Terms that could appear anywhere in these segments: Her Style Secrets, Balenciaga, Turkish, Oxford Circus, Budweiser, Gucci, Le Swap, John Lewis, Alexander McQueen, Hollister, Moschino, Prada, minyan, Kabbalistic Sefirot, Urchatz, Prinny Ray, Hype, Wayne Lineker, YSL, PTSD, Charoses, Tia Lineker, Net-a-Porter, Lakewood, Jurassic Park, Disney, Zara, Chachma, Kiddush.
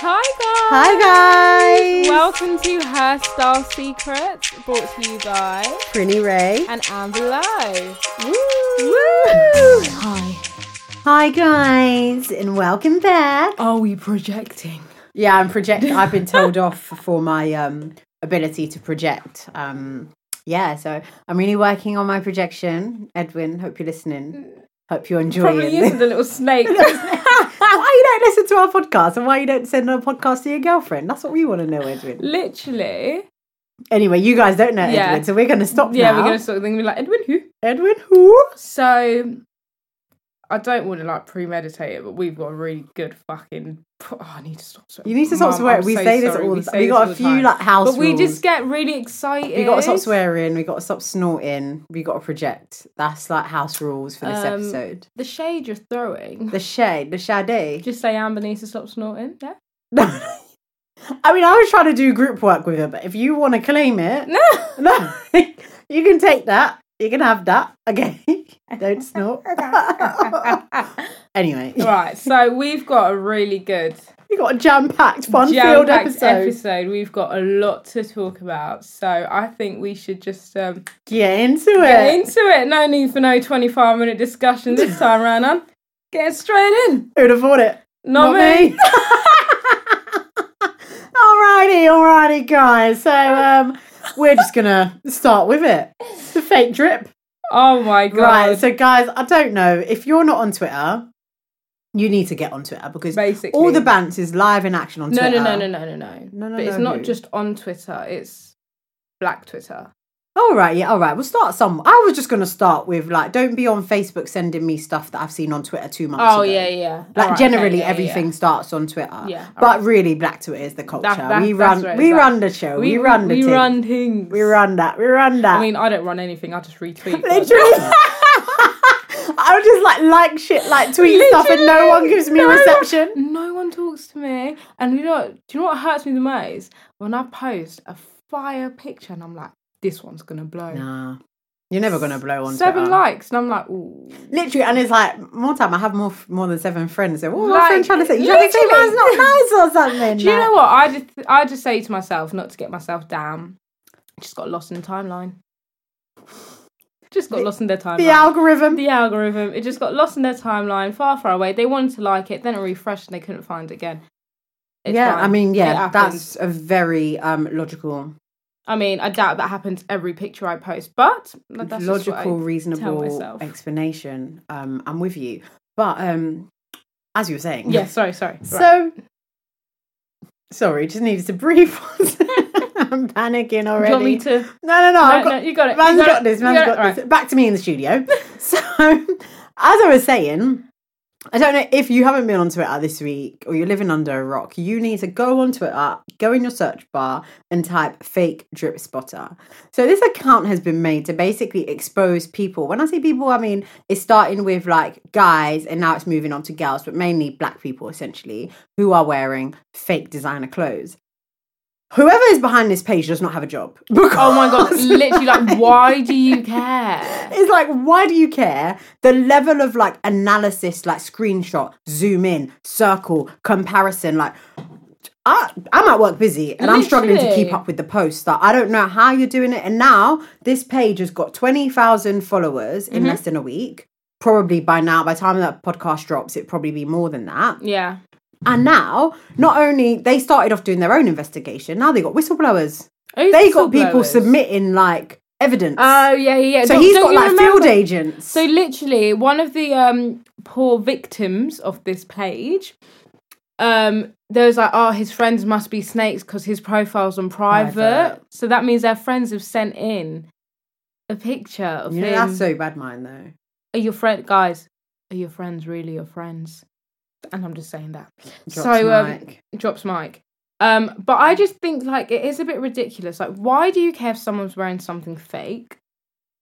Hi guys! Welcome to Her Style Secrets, brought to you by Prinny Ray and Amber Lowe. Woo! Hi guys, and welcome back. Are we projecting? Yeah, I'm projecting. I've been told off for my ability to project. So I'm really working on my projection. Edwin, hope you're listening. Hope you're enjoying. Probably using the little snake. Why you don't listen to our podcast and why you don't send a podcast to your girlfriend? That's what we want to know, Edwin. Literally. Anyway, you guys don't know Edwin, so we're going to stop now. Yeah, we're going to stop. They're going to be like, Edwin who? Edwin who? So, I don't want to like premeditate it, but we've got a really good fucking... Oh, I need to stop swearing. You need to stop swearing. We say this all the time. We got a few like house rules. But we just get really excited. We got to stop swearing. We got to stop snorting. We got to project. That's like house rules for this episode. The shade you're throwing. The shade. Just say Amber needs to stop snorting. Yeah. I mean, I was trying to do group work with her, but if you want to claim it, no, you can take that. You can have that. Okay. Don't snort. Anyway. Right, so we've got a really good... We've got a jam-packed, fun-filled episode. We've got a lot to talk about, so I think we should just... Get into it. No need for no 25-minute discussion this time round, hon. Getting straight in. Who'd have thought it? Not me. Alrighty, guys. So we're just going to start with it. The fake drip. Oh my God. Right, so guys, I don't know. If you're not on Twitter, you need to get on Twitter because basically, all the bants is live in action on Twitter. No. But it's not just on Twitter, it's Black Twitter. All right. We'll start somewhere. I was just going to start with, like, don't be on Facebook sending me stuff that I've seen on Twitter 2 months ago. Oh, yeah. Like, right, generally, everything starts on Twitter. Yeah. But really, Black Twitter is the culture. We run the show. We run the team. We run that. I mean, I don't run anything. I just retweet. Literally. I just like shit, like tweet literally, stuff, and no one gives me reception. No one talks to me. And you know what? Do you know what hurts me the most? When I post a fire picture and I'm like, this one's going to blow. Nah. You're never going to blow on Twitter. 7 likes. And I'm like, ooh. Literally. And it's like, more time, I have more than 7 friends. So, what my friend trying to say? You're trying to say mine's not nice or something? Do you know what? I just say to myself, not to get myself down, just got lost in the timeline. Just got lost in their timeline. The algorithm. It just got lost in their timeline, far, far away. They wanted to like it, then it refreshed and they couldn't find it again. It's fine. I mean, yeah, that's a very logical... I mean, I doubt that happens every picture I post, but that's logical, reasonable explanation. I'm with you, but as you were saying, yeah. Sorry. So, sorry, just needed to breathe. I'm panicking already. Do you want me to? No. You got it. Man's got this. Right. Back to me in the studio. So, as I was saying, I don't know if you haven't been on Twitter this week or you're living under a rock, you need to go on Twitter, go in your search bar and type fake drip spotter. So this account has been made to basically expose people. When I say people, I mean, it's starting with like guys and now it's moving on to girls, but mainly black people essentially who are wearing fake designer clothes. Whoever is behind this page does not have a job. Oh my God, literally, like, why do you care? It's like, why do you care? The level of, like, analysis, like, screenshot, zoom in, circle, comparison, like... I'm at work busy and literally. I'm struggling to keep up with the posts. Like, I don't know how you're doing it. And now this page has got 20,000 followers in less than a week. Probably by now, by the time that podcast drops, it'd probably be more than that. Yeah. And now, not only they started off doing their own investigation, now they got whistleblowers. They got people submitting like evidence. Oh yeah. So he's got like field agents. So literally, one of the poor victims of this page, there was like, oh, his friends must be snakes because his profile's on private. So that means their friends have sent in a picture of him. Yeah, that's so bad, mine though. Are your friends really your friends? And I'm just saying that. Drops mic. But I just think, like, it is a bit ridiculous. Like, why do you care if someone's wearing something fake?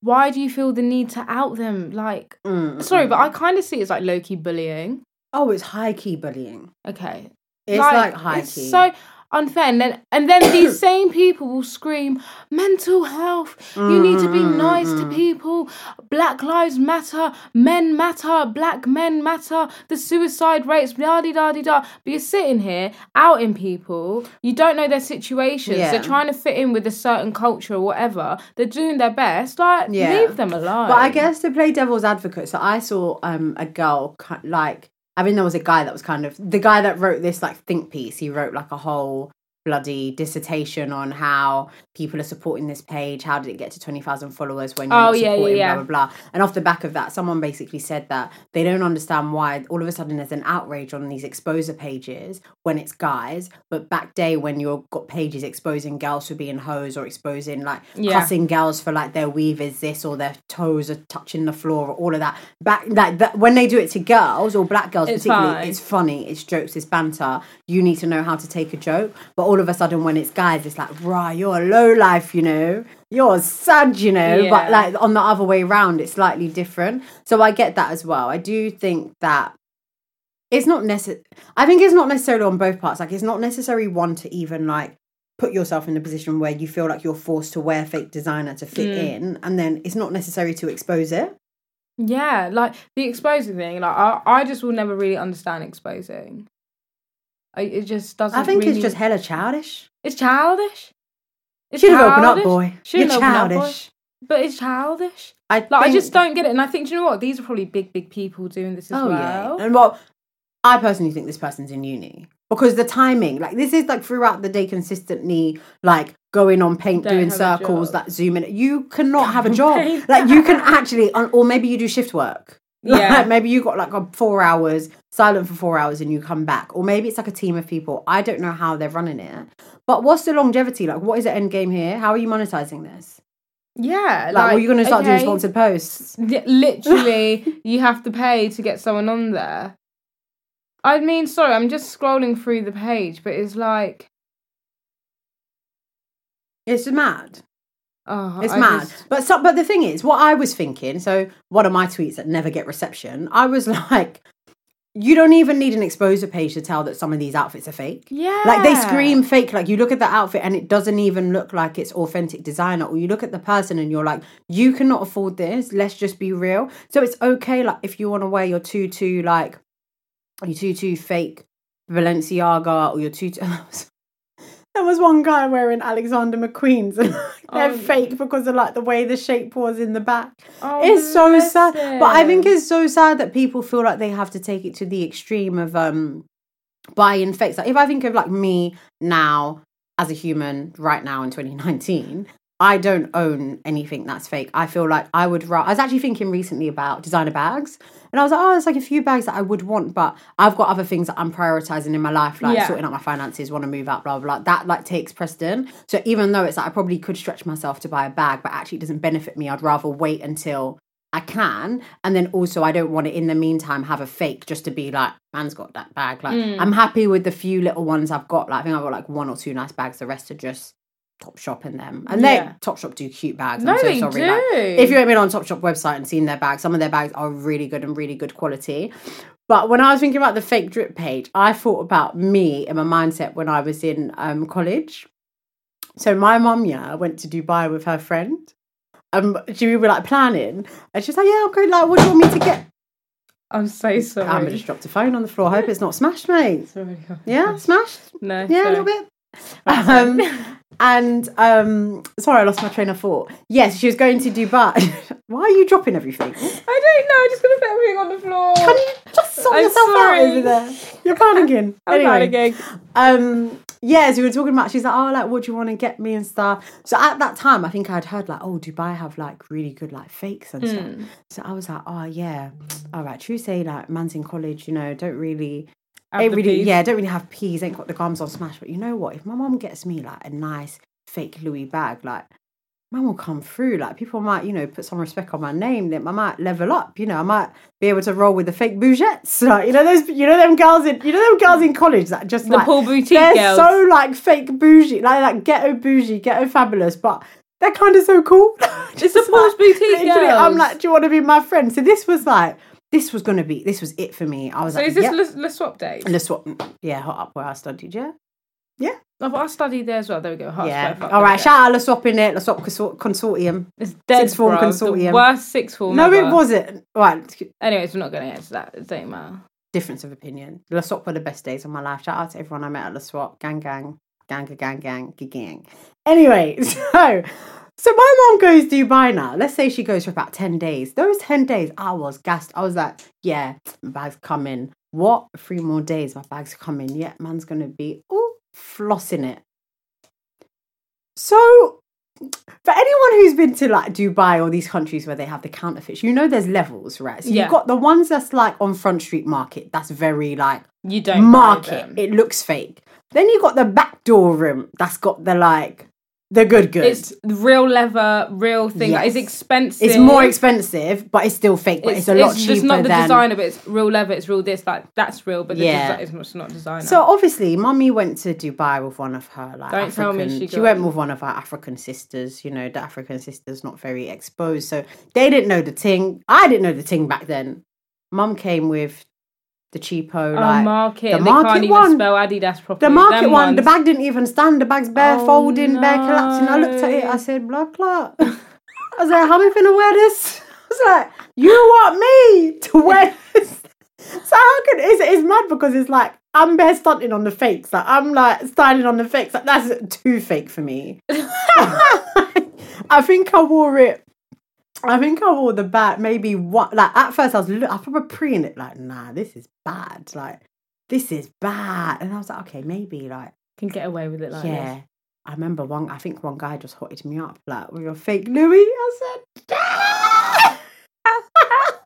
Why do you feel the need to out them? Like, sorry, but I kind of see it's like low-key bullying. Oh, it's high-key bullying. Okay. It's like high-key. It's so unfair. And then these same people will scream, mental health, you need to be nice to people, Black Lives Matter, men matter, Black men matter, the suicide rates, da-de-da-de-da. But you're sitting here outing people, you don't know their situations, yeah. They're trying to fit in with a certain culture or whatever, they're doing their best, like, leave them alone. But I guess to play devil's advocate, so I saw a girl, like, I mean, there was a guy that was kind of... The guy that wrote this, like, think piece, he wrote, like, a whole bloody dissertation on how people are supporting this page, how did it get to 20,000 followers when you're not supporting, blah, blah, blah. And off the back of that, someone basically said that they don't understand why all of a sudden there's an outrage on these exposer pages when it's guys, but back day when you've got pages exposing girls for being hoes or exposing, like, cussing girls for, like, their weave is this or their toes are touching the floor or all of that. Back like that, when they do it to girls or black girls it's particularly, fine. It's funny, it's jokes, it's banter. You need to know how to take a joke, but all of a sudden when it's guys it's like, rah, you're a low life, you know, you're sad, you know, but like on the other way around it's slightly different. So I get that as well. I do think that it's not necessary. I think it's not necessarily on both parts. Like, it's not necessary one to even like put yourself in a position where you feel like you're forced to wear fake designer to fit in, and then it's not necessary to expose it. Yeah, like the exposing thing, like I just will never really understand exposing. It just doesn't. I think really... it's just hella childish. It's childish. Shouldn't have opened up, boy. You're childish. But it's childish. I just don't get it. And I think, do you know what? These are probably big, big people doing this as well. Yeah. And well, I personally think this person's in uni. Because the timing, like, this is, like, throughout the day consistently, like, going on paint, doing circles, like, zooming. You cannot have a job. Like, you can actually, or maybe you do shift work. Yeah. Like, maybe you got like a 4 hours silent for 4 hours and you come back, or maybe it's like a team of people. I don't know how they're running it, but what's the longevity? Like, what is the end game here? How are you monetizing this? Yeah, like are you going to start doing sponsored posts? Literally, you have to pay to get someone on there. I mean, sorry, I'm just scrolling through the page, but it's like it's mad. Oh, it's mad. But the thing is, what I was thinking, so one of my tweets that never get reception, I was like, you don't even need an exposer page to tell that some of these outfits are fake. Yeah. Like, they scream fake. Like, you look at the outfit and it doesn't even look like it's authentic designer. Or you look at the person and you're like, you cannot afford this. Let's just be real. So it's okay, like, if you want to wear your tutu, like, your tutu fake Balenciaga or your tutu... There was one guy wearing Alexander McQueen's and like, they're fake because of like the way the shape was in the back. Oh, it's so sad. But I think it's so sad that people feel like they have to take it to the extreme of buying fakes. Like, if I think of like me now as a human right now in 2019, I don't own anything that's fake. I feel like I would rather... I was actually thinking recently about designer bags. And I was like, oh, there's like a few bags that I would want, but I've got other things that I'm prioritising in my life, like sorting out my finances, want to move out, blah, blah, blah. That like takes precedent. So even though it's like I probably could stretch myself to buy a bag, but actually it doesn't benefit me. I'd rather wait until I can. And then also I don't want to, in the meantime, have a fake just to be like, man's got that bag. Like, I'm happy with the few little ones I've got. Like, I think I've got like one or two nice bags. The rest are just... Topshop in them, and they Topshop do cute bags. No, I'm so sorry. Do. Like, if you haven't been on Topshop website and seen their bags, some of their bags are really good and really good quality. But when I was thinking about the fake drip page, I thought about me and my mindset when I was in college. So my mum, went to Dubai with her friend. She we were like planning, and she's like, "Yeah, I'm going. Like, what do you want me to get?" I'm so sorry. I just dropped a phone on the floor. I hope it's not smashed, mate. Sorry. Yeah, smashed. No. Yeah, sorry. A little bit. And sorry, I lost my train of thought. Yes, she was going to Dubai. Why are you dropping everything? I don't know. I'm just going to put everything on the floor. Can you just sort yourself out over there? You're panicking. I'm panicking. So we were talking about, she's like, oh, like, what do you want to get me and stuff? So at that time, I think I'd heard like, oh, Dubai have like really good like fakes and stuff. So I was like, oh, yeah. All right, Tuesday, like, man's in college, you know, don't really... don't really have peas, ain't got the gums on smash. But you know what, if my mum gets me like a nice fake Louis bag, like mum will come through. Like, people might, you know, put some respect on my name. That I might level up, you know. I might be able to roll with the fake bougettes. Like, you know, those, you know, them girls in, you know, them girls in college that just the like, poor boutique they're girls. So like fake bougie, like ghetto bougie, ghetto fabulous, but they're kind of so cool. It's the poor like, boutique girls. I'm like, do you want to be my friend? So this was like, this was it for me. I was so like, so is this Le Swap days? Le Swap, yeah, hot up where I studied, yeah. Yeah. No, but I studied there as well. There we go. Heart yeah. All right. Shout out Le Swap in it. Le Swap Consortium. It's dead, sixth form consortium. The worst sixth form. No, ever. It wasn't. Right. Anyways, we're not going to answer that. It doesn't matter. Difference of opinion. Le Swap were the best days of my life. Shout out to everyone I met at Le Swap. Gang. Anyway, so my mom goes to Dubai now. Let's say she goes for about 10 days. Those 10 days, I was gassed. I was like, yeah, my bag's coming. What? 3 more days, my bag's coming. Yeah, man's going to be, ooh, flossing it. So for anyone who's been to like Dubai or these countries where they have the counterfeits, you know there's levels, right? So you've got the ones that's like on Front Street Market, that's very like, you don't market, it looks fake. Then you've got the backdoor room that's got the like the good goods. It's real leather, real thing. Yes. Like, it's expensive. It's more expensive, but it's still fake. But it's a lot cheaper. It's not the designer, but it's real leather. It's real this. Like, that's real, but it's not designer. So obviously, mummy went to Dubai with one of her like. Don't tell me she went with one of our African sisters. You know, the African sisters not very exposed, so they didn't know the ting. I didn't know the ting back then. Mum came with the cheapo, like market. The market can't even one. Spell Adidas properly. The market them one. Ones. The bag didn't even stand. The bag's bare folding, no. Bare collapsing. I looked at it. I said, "Blood clot." I was like, "How am I gonna wear this?" I was like, "You want me to wear this?" So how could it's mad because it's like I'm bare stunting on the fakes. Like I'm like styling on the fakes. Like that's too fake for me. I think I wore the bag maybe one, like at first I was probably preying it like, nah, this is bad. And I was like, okay, maybe like. Can get away with it like this. I remember one guy just hotted me up like with your fake Louis. I said, ah! I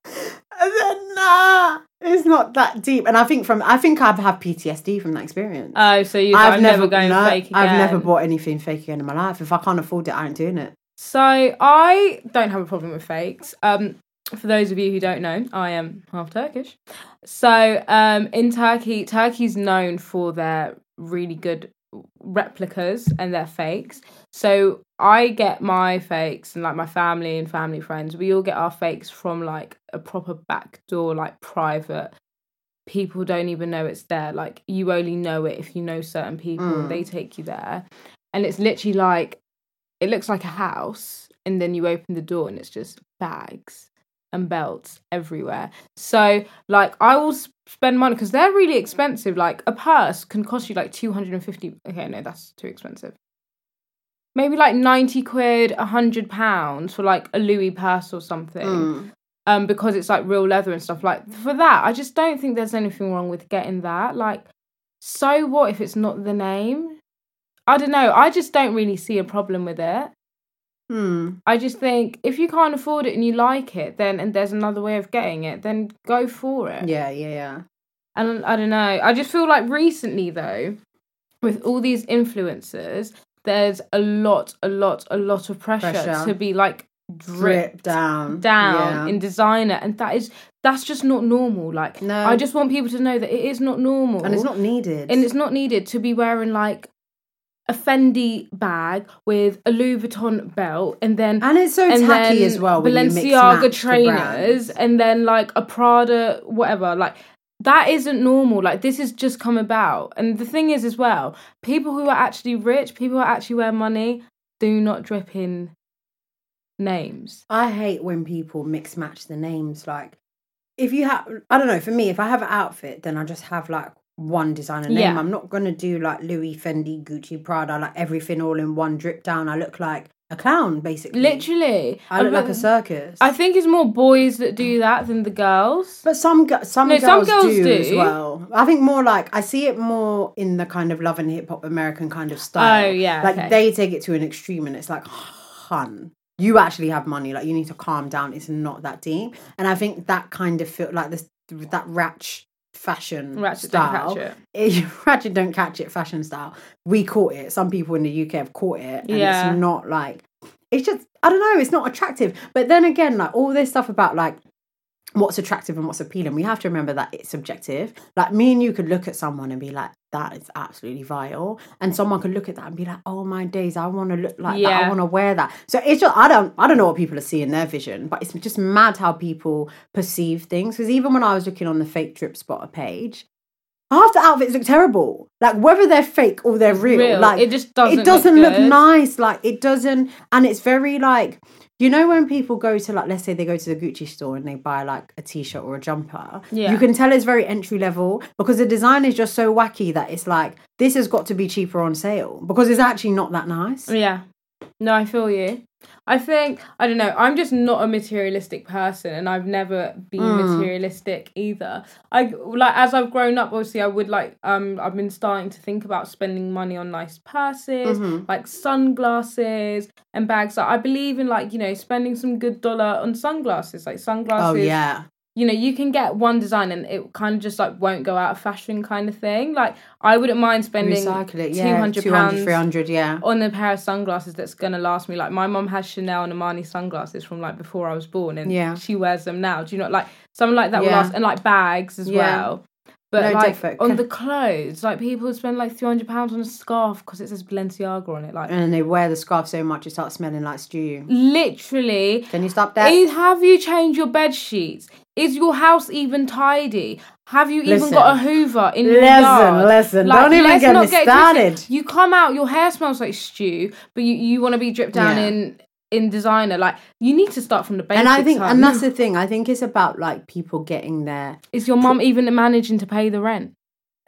said, nah, it's not that deep. And I think I've had PTSD from that experience. Oh, so I'm never going fake again. I've never bought anything fake again in my life. If I can't afford it, I ain't doing it. So I don't have a problem with fakes. For those of you who don't know, I am half Turkish. So in Turkey, Turkey's known for their really good replicas and their fakes. So I get my fakes and like my family and family friends, we all get our fakes from like a proper backdoor, like private. People don't even know it's there. Like you only know it if you know certain people. They take you there. And it's literally like, it looks like a house, and then you open the door and it's just bags and belts everywhere. So, like, I will spend money because they're really expensive. Like, a purse can cost you like 250. Okay, no, that's too expensive. Maybe like 90 quid, £100 for like a Louis purse or something. Because it's like real leather and stuff. Like, for that, I just don't think there's anything wrong with getting that. Like, so what if it's not the name? I don't know. I just don't really see a problem with it. I just think if you can't afford it and you like it, then and there's another way of getting it, then go for it. Yeah. And I don't know. I just feel like recently, though, with all these influencers, there's a lot of pressure to be like dripped down in designer, and that's just not normal. Like, no. I just want people to know that it is not normal, and it's not needed, to be wearing like a Fendi bag with a Louis Vuitton belt and it's so tacky as well, Balenciaga trainers and then like a Prada whatever. Like that isn't normal. Like this has just come about. And the thing is as well, people who are actually rich, people who actually wear money, do not drip in names. I hate when people mix match the names. Like if you have, I don't know, for me, if I have an outfit, then I just have like one designer name. Yeah. I'm not going to do like Louis, Fendi, Gucci, Prada, like everything all in one drip down. I look like a clown, basically. Literally. I look like a circus. I think it's more boys that do that than the girls. But some girls do as well. I think more like, I see it more in the kind of Love and Hip Hop American kind of style. Oh, yeah. Like they take it to an extreme and it's like, hun, you actually have money. Like you need to calm down. It's not that deep. And I think that kind of feel like this, that ratchet fashion style. We caught it. Some people in the UK have caught it, and it's not like it's just, I don't know, it's not attractive. But then again, like all this stuff about like what's attractive and what's appealing, we have to remember that it's subjective. Like me and you could look at someone and be like, that is absolutely vile, and someone could look at that and be like, oh my days, I want to look like that, I want to wear that. So it's just, I don't know what people are seeing in their vision, but it's just mad how people perceive things. Because even when I was looking on the fake drip spotter page, half the outfits look terrible. Like whether they're fake or they're real. Like it just doesn't look nice. Like it doesn't, and it's very like, you know when people go to like, let's say they go to the Gucci store and they buy like a t-shirt or a jumper, you can tell it's very entry level because the design is just so wacky that it's like, this has got to be cheaper on sale because it's actually not that nice. Yeah. No, I feel you. I think, I don't know, I'm just not a materialistic person and I've never been materialistic either. As I've grown up, obviously, I would like, I've been starting to think about spending money on nice purses, like sunglasses and bags. Like, I believe in like, you know, spending some good dollar on sunglasses, like sunglasses. Oh, yeah. You know, you can get one design and it kind of just like won't go out of fashion kind of thing. Like, I wouldn't mind spending £200, £300 on a pair of sunglasses that's going to last me. Like, my mum has Chanel and Armani sunglasses from like before I was born and she wears them now. Do you know, like, something like that will last, and like bags as well. But no, like, different. On the clothes, like, people spend like £300 on a scarf because it says Balenciaga on it. Like, and they wear the scarf so much it starts smelling like stew. Literally. Can you stop that? Have you changed your bed sheets? Is your house even tidy? Have you even got a Hoover in your yard? Like, don't even get me started. You come out, your hair smells like stew, but you want to be dripped down in designer. Like, you need to start from the basics. And I think, and that's the thing, I think it's about like people getting there. Is your mum even managing to pay the rent?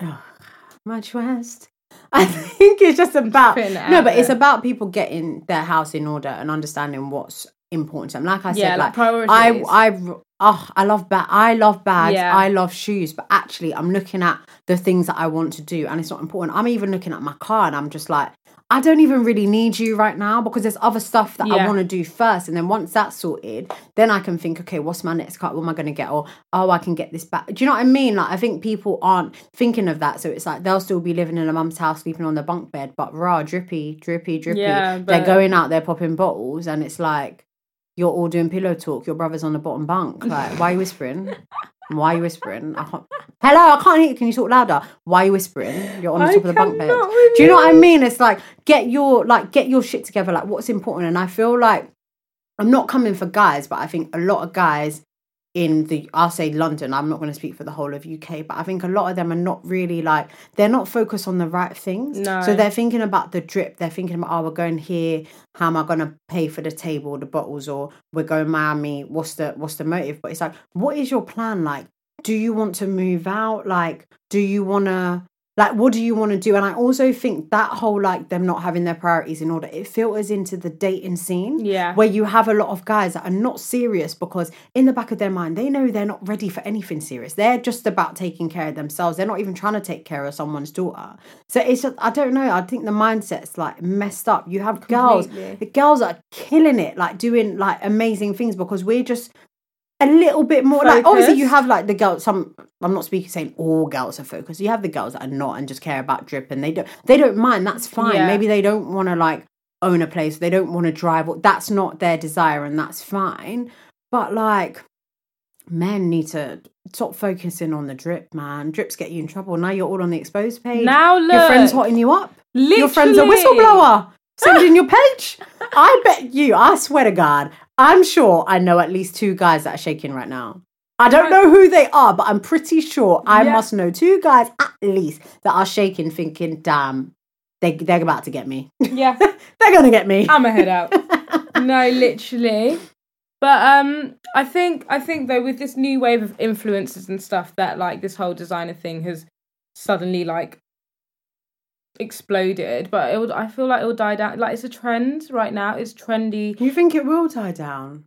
Oh, much worse. I think it's just about it's about people getting their house in order and understanding what's important to them. Like I said, like priorities. I love bags. Yeah. I love shoes. But actually, I'm looking at the things that I want to do, and it's not important. I'm even looking at my car, and I'm just like, I don't even really need you right now because there's other stuff that I want to do first. And then once that's sorted, then I can think, okay, what's my next car? What am I going to get? Or, oh, I can get this back. Do you know what I mean? Like, I think people aren't thinking of that. So it's like, they'll still be living in a mum's house, sleeping on the bunk bed, but raw, drippy. Yeah, but... They're going out there popping bottles. And it's like, you're all doing pillow talk. Your brother's on the bottom bunk. Like, why are you whispering? Why are you whispering? Hello, I can't hear you. Can you talk louder? Why are you whispering? You're on the top of the bunk bed. Do you know what I mean? It's like, get your shit together. Like, what's important? And I feel like, I'm not coming for guys, but I think a lot of guys in I'll say London, I'm not going to speak for the whole of UK, but I think a lot of them are not really like, they're not focused on the right things. No. So they're thinking about the drip. They're thinking about, oh, we're going here. How am I going to pay for the table, the bottles, or we're going Miami. What's the motive? But it's like, what is your plan? Like, do you want to move out? Like, do you want to, like, what do you want to do? And I also think that whole, like, them not having their priorities in order, it filters into the dating scene. Yeah. Where you have a lot of guys that are not serious because in the back of their mind, they know they're not ready for anything serious. They're just about taking care of themselves. They're not even trying to take care of someone's daughter. So it's just, I don't know. I think the mindset's, like, messed up. You have girls. The girls are killing it, like, doing, like, amazing things because we're just... a little bit more focused. Like, obviously you have like the girls, I'm not saying all girls are focused. You have the girls that are not and just care about drip and they don't mind, that's fine. Yeah. Maybe they don't want to like own a place, they don't want to drive, or that's not their desire and that's fine. But like, men need to stop focusing on the drip, man. Drips get you in trouble. Now you're all on the exposed page. Now look. Your friend's hotting you up. Literally. Your friend's a whistleblower. Send in your page. I bet you, I swear to God, I'm sure I know at least two guys that are shaking right now. I don't know who they are, but I'm pretty sure I must know two guys at least that are shaking thinking, damn, they're about to get me. Yeah. They're going to get me. I'm a head out. No, literally. But I think though with this new wave of influencers and stuff that like this whole designer thing has suddenly like exploded, but I feel like it'll die down. Like, it's a trend right now. It's trendy. You think it will die down?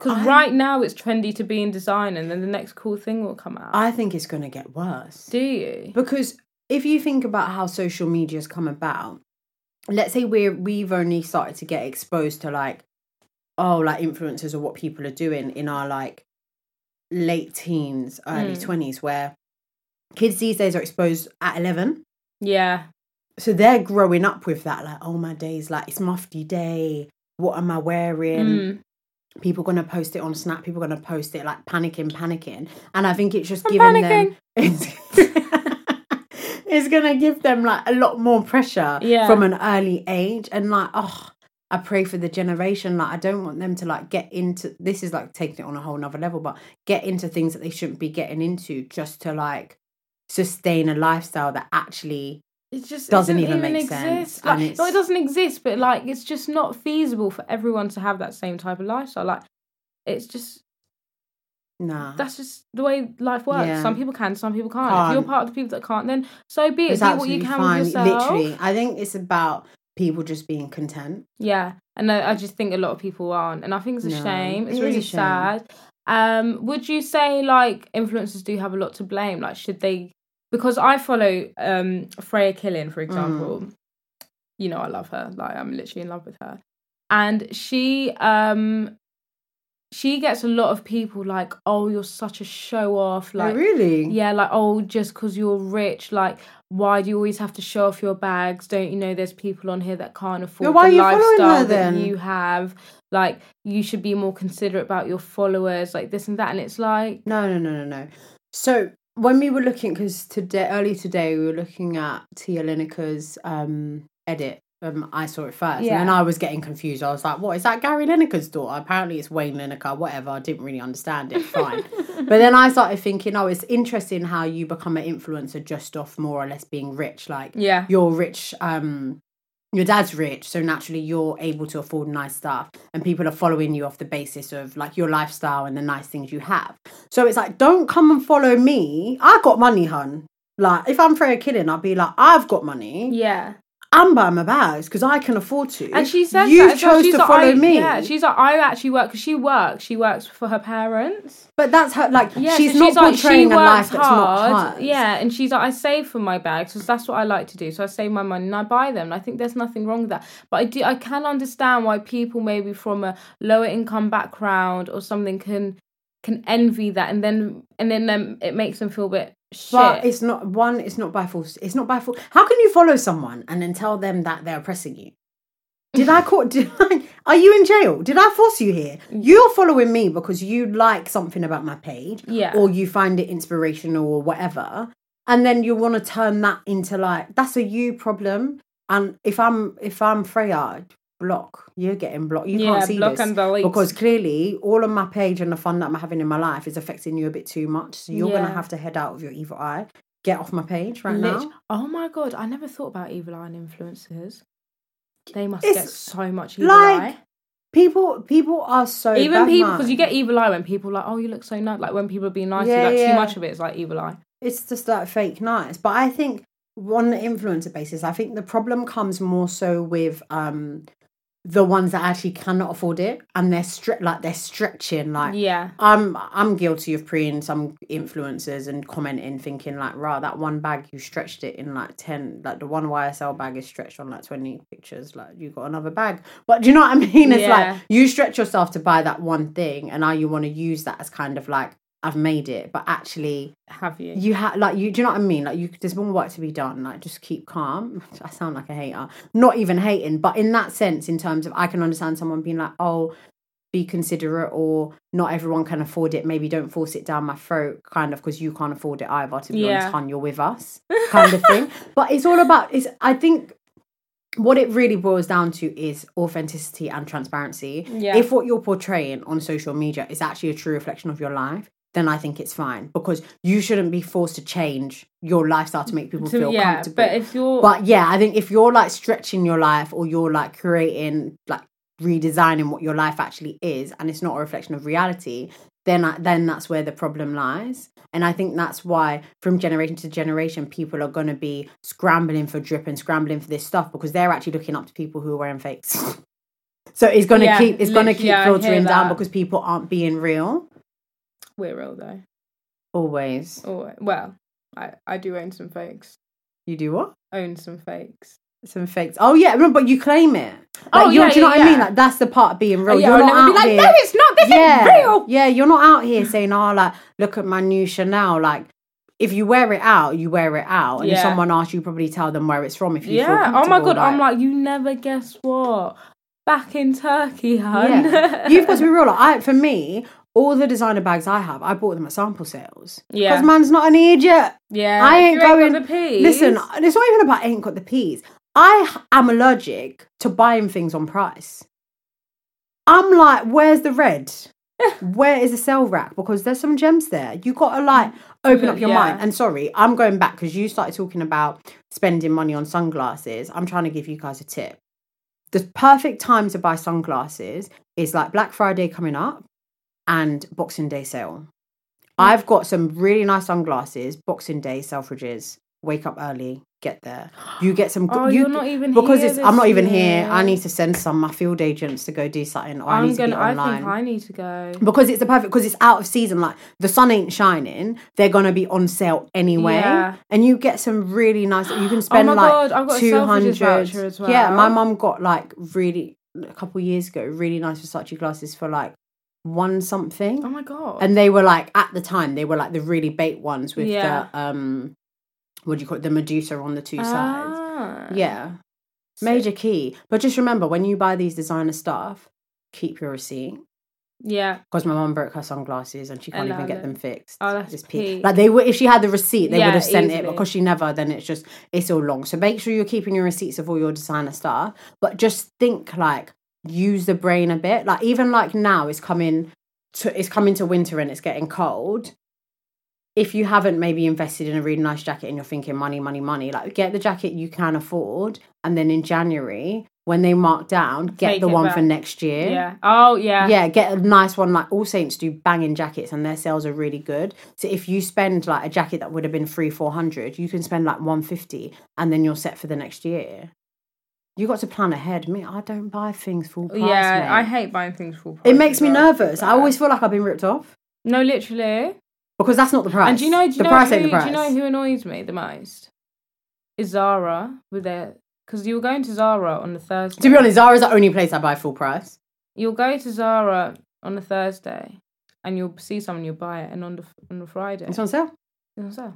Because right now it's trendy to be in design, and then the next cool thing will come out. I think it's going to get worse. Do you? Because if you think about how social media's come about, let's say we've only started to get exposed to like, oh, like influencers or what people are doing in our like late teens, early 20s, where kids these days are exposed at 11. Yeah. So they're growing up with that, like, oh my days, like it's mufti day. What am I wearing? People going to post it on Snap. People going to post it, like panicking. And I think it's just it's going to give them like a lot more pressure from an early age. And like, oh, I pray for the generation. Like, I don't want them to like get into, this is like taking it on a whole nother level, but get into things that they shouldn't be getting into just to like sustain a lifestyle that actually It just doesn't even make sense. Like, and no, it doesn't exist, but like it's just not feasible for everyone to have that same type of lifestyle. Like it's just that's just the way life works. Yeah. Some people can, some people can't. If you're part of the people that can't, then so be it. It's do what you can with yourself. Literally, I think it's about people just being content. Yeah, and I just think a lot of people aren't, and I think it's a shame. It's really sad. Would you say like influencers do have a lot to blame? Like, should they? Because I follow Freya Killing, for example. You know, I love her. Like, I'm literally in love with her. And she gets a lot of people like, oh, you're such a show-off. Like, oh, really? Yeah, like, oh, just because you're rich, like, why do you always have to show off your bags? Don't you know there's people on here that can't afford the lifestyle that you have? Like, you should be more considerate about your followers, like this and that. And it's like... No. So... when we were looking, because early today, we were looking at Tia Lineker's edit. I saw it first, and then I was getting confused. I was like, what, is that Gary Lineker's daughter? Apparently it's Wayne Lineker, whatever. I didn't really understand it, fine. But then I started thinking, oh, it's interesting how you become an influencer just off more or less being rich. Like, you're rich, your dad's rich, so naturally you're able to afford nice stuff. And people are following you off the basis of, like, your lifestyle and the nice things you have. So it's like, don't come and follow me. I got money, hun. Like, if I'm Freya Killing, I'll be like, I've got money. Yeah. I'm buying my bags because I can afford to. And she says you that. Chose she's to like, follow me. Yeah, she's like, I actually work because she works for her parents. But that's her, like, she's so not she's portraying like, she a life that's hard. Not hers. Yeah, and she's like, I save for my bags because that's what I like to do. So I save my money and I buy them. And I think there's nothing wrong with that. But I can understand why people maybe from a lower income background or something can envy that, and then it makes them feel a bit shit. But it's not by force. How can you follow someone and then tell them that they're oppressing you? Are you in jail? Did I force you here? You're following me because you like something about my page, or you find it inspirational or whatever, and then you want to turn that into like that's a you problem. And if I'm Freya, block. You're getting blocked. You can't see block this and delete. Because clearly all of my page and the fun that I'm having in my life is affecting you a bit too much. So you're going to have to head out of your evil eye. Get off my page now. Oh my God. I never thought about evil eye and influencers. They must get so much evil eye. People are so even bad people, because you get evil eye when people are like, oh, you look so nice. Like when people are being nice, you like too much of it. It's like evil eye. It's just like fake nice. But I think on the influencer basis, I think the problem comes more so with... the ones that actually cannot afford it and they're stretching. Like, I'm guilty of preying some influencers and commenting thinking like, rah, that one bag you stretched it in like 10, like the one YSL bag is stretched on like 20 pictures. Like you got another bag, but do you know what I mean? It's like you stretch yourself to buy that one thing and now you want to use that as kind of like, I've made it, but actually have you? You have like you. Do you know what I mean? Like you, there's more work to be done. Like just keep calm. I sound like a hater. Not even hating, but in that sense, in terms of I can understand someone being like, oh, be considerate, or not everyone can afford it. Maybe don't force it down my throat, kind of, because you can't afford it either. To be honest, hon, you're with us, kind of thing. But it's all about. I think what it really boils down to is authenticity and transparency. Yeah. If what you're portraying on social media is actually a true reflection of your life, then I think it's fine because you shouldn't be forced to change your lifestyle to make people feel comfortable. I think if you're like stretching your life or you're like creating, like redesigning what your life actually is, and it's not a reflection of reality, then that's where the problem lies. And I think that's why from generation to generation, people are going to be scrambling for drip and scrambling for this stuff because they're actually looking up to people who are wearing fakes. So it's going to keep filtering down because people aren't being real. We're real though. Always. Well, I do own some fakes. You do what? Own some fakes. Some fakes. Oh yeah, but you claim it. Like, do you know what I mean? Like that's the part of being real. Oh, yeah, you're not out here. No, it's not. This is real. Yeah, you're not out here saying, "Oh, like look at my new Chanel." Like if you wear it out, you wear it out. And if someone asks, you probably tell them where it's from if you feel comfortable. Oh my God, I'm like, you never guess what? Back in Turkey, hun. Yeah. You've got to be real. Like, for me, all the designer bags I have, I bought them at sample sales. Yeah. Because man's not an idiot. Yeah. I ain't going... Got the peas. Listen, it's not even about I ain't got the peas. I am allergic to buying things on price. I'm like, where's the red? Where is the sale rack? Because there's some gems there. You got to like open up your mind. And sorry, I'm going back because you started talking about spending money on sunglasses. I'm trying to give you guys a tip. The perfect time to buy sunglasses is like Black Friday coming up and Boxing Day sale. I've got some really nice sunglasses, Boxing Day, Selfridges. Wake up early, get there. You get some... you're not even because here. Because I'm not even here. I need to send some my field agents to go do something. Or I need to be online. I think I need to go. Because it's the perfect... Because it's out of season. Like, the sun ain't shining. They're going to be on sale anyway. Yeah. And you get some really nice... You can spend I've got 200... a Selfridges voucher as well. Yeah, my mum got like really... A couple years ago, really nice Versace glasses for like 1 something. Oh my God. And they were like... At the time, they were like the really bait ones with the... what do you call it? The Medusa on the 2 sides. Yeah. Major key. But just remember, when you buy these designer stuff, keep your receipt. Yeah. Because my mum broke her sunglasses and she can't even get them fixed. Oh, that's peak. Like, they would, if she had the receipt, they would have sent it. Because she never, then it's just, it's all long. So make sure you're keeping your receipts of all your designer stuff. But just think, like, use the brain a bit. Like, even like now, it's coming to winter and it's getting cold. If you haven't maybe invested in a really nice jacket and you're thinking money, money, money, like get the jacket you can afford. And then in January, when they mark down, get the one for next year. Yeah. Oh, yeah. Yeah, get a nice one. Like All Saints do banging jackets and their sales are really good. So if you spend like a jacket that would have been 300-400, you can spend like 150 and then you're set for the next year. You got to plan ahead. Me, I don't buy things full price. Yeah, mate. I hate buying things full price. It makes me nervous. I always feel like I've been ripped off. No, literally. Because that's not the price. And do you know who annoys me the most? Is Zara with their... Because you were going to Zara on the Thursday. To be honest, Zara's the only place I buy full price. You'll go to Zara on the Thursday and you'll see someone, you'll buy it, and on the Friday... It's on sale. So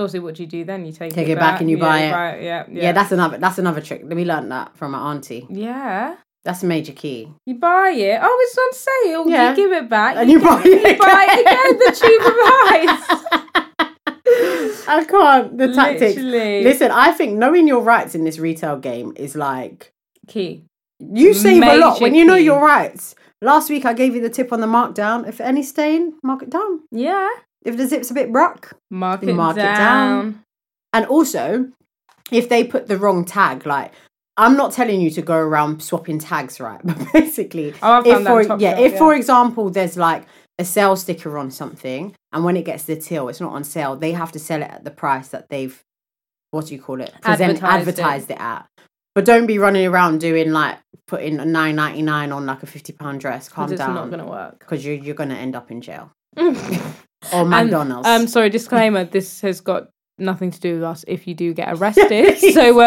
obviously what do you do then? You take it back and you buy it. Yeah, that's another trick. We learned that from my auntie. Yeah. That's a major key. You buy it. Oh, it's on sale. Yeah. You give it back. And you buy it again. The cheaper price. I can't. The tactics. Listen, I think knowing your rights in this retail game is like... Key. You save major a lot when you know your rights. Last week, I gave you the tip on the markdown. If any stain, mark it down. Yeah. If the zip's a bit ruck, mark it down. And also, if they put the wrong tag, like... I'm not telling you to go around swapping tags, right? But basically, for example, there's like a sale sticker on something, and when it gets to the till, it's not on sale. They have to sell it at the price that they've, advertised it at. But don't be running around doing like putting a $9.99 on like a £50 dress. Calm down. It's not going to work. Because you're going to end up in jail. Or McDonald's. Sorry, disclaimer, this has got nothing to do with us if you do get arrested. So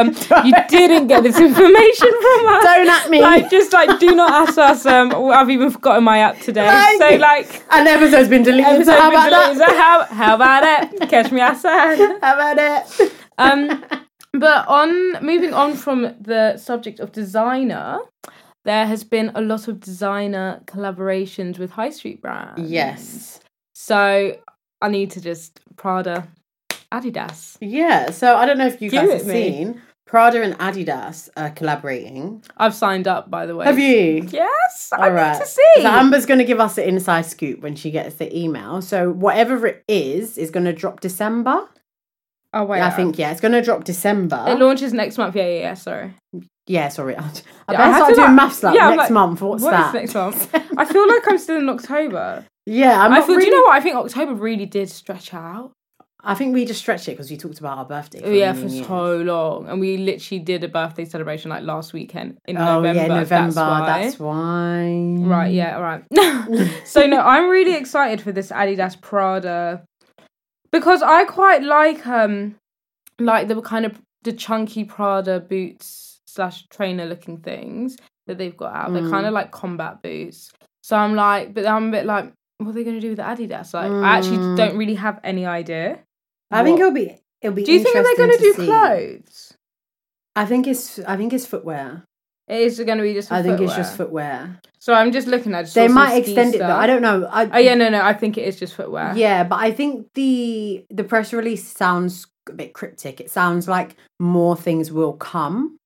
you didn't get this information from us. Don't at me. Do not ask us. I've even forgotten my app today. And episode's been deleted. So how about it? Catch me outside. How about it? But moving on from the subject of designer, there has been a lot of designer collaborations with high street brands. Yes. So I need to just Prada. Adidas. Yeah, so I don't know if you guys have seen Prada and Adidas are collaborating. I've signed up, by the way. Have you? Yes, I need to see. So Amber's going to give us the inside scoop when she gets the email. So whatever it is going to drop December. Oh, wait. It's going to drop December. It launches next month. Yeah, sorry. Yeah, sorry. I start doing maths next month. What's that? Next month? I feel like I'm still in October. Yeah, do you know what? I think October really did stretch out. I think we just stretched it because we talked about our birthday. For so long. And we literally did a birthday celebration like last weekend in November. Oh, yeah, November. That's why. Right, yeah, all right. So, no, I'm really excited for this Adidas Prada because I quite like the kind of the chunky Prada boots / trainer looking things that they've got out. They're kind of like combat boots. So I'm like, but I'm a bit like, what are they going to do with the Adidas? Like, I actually don't really have any idea. I think it'll be. Do you think they're going to do clothes? I think it's footwear. It is going to be just. I think it's just footwear. So I'm just looking at. They might extend it though. I don't know. I think it is just footwear. Yeah, but I think the press release sounds a bit cryptic. It sounds like more things will come.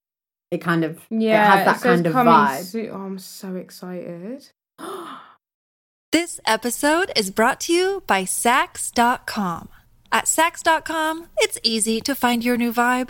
It kind of it has that kind of vibe. Oh, I'm so excited. This episode is brought to you by Saks.com. At Saks.com, it's easy to find your new vibe.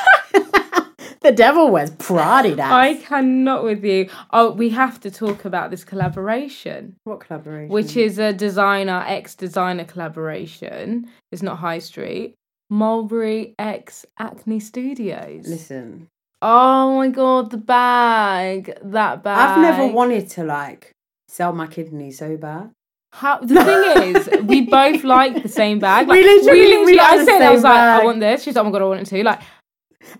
The devil wears Prada. I cannot with you. Oh, we have to talk about this collaboration. What collaboration? Which is a designer, ex-designer collaboration. It's not High Street. Mulberry ex-Acne Studios. Listen. Oh my God, the bag. That bag. I've never wanted to, sell my kidney so bad. The thing is, we both like the same bag. I want this. She's like, oh my God, I want it too.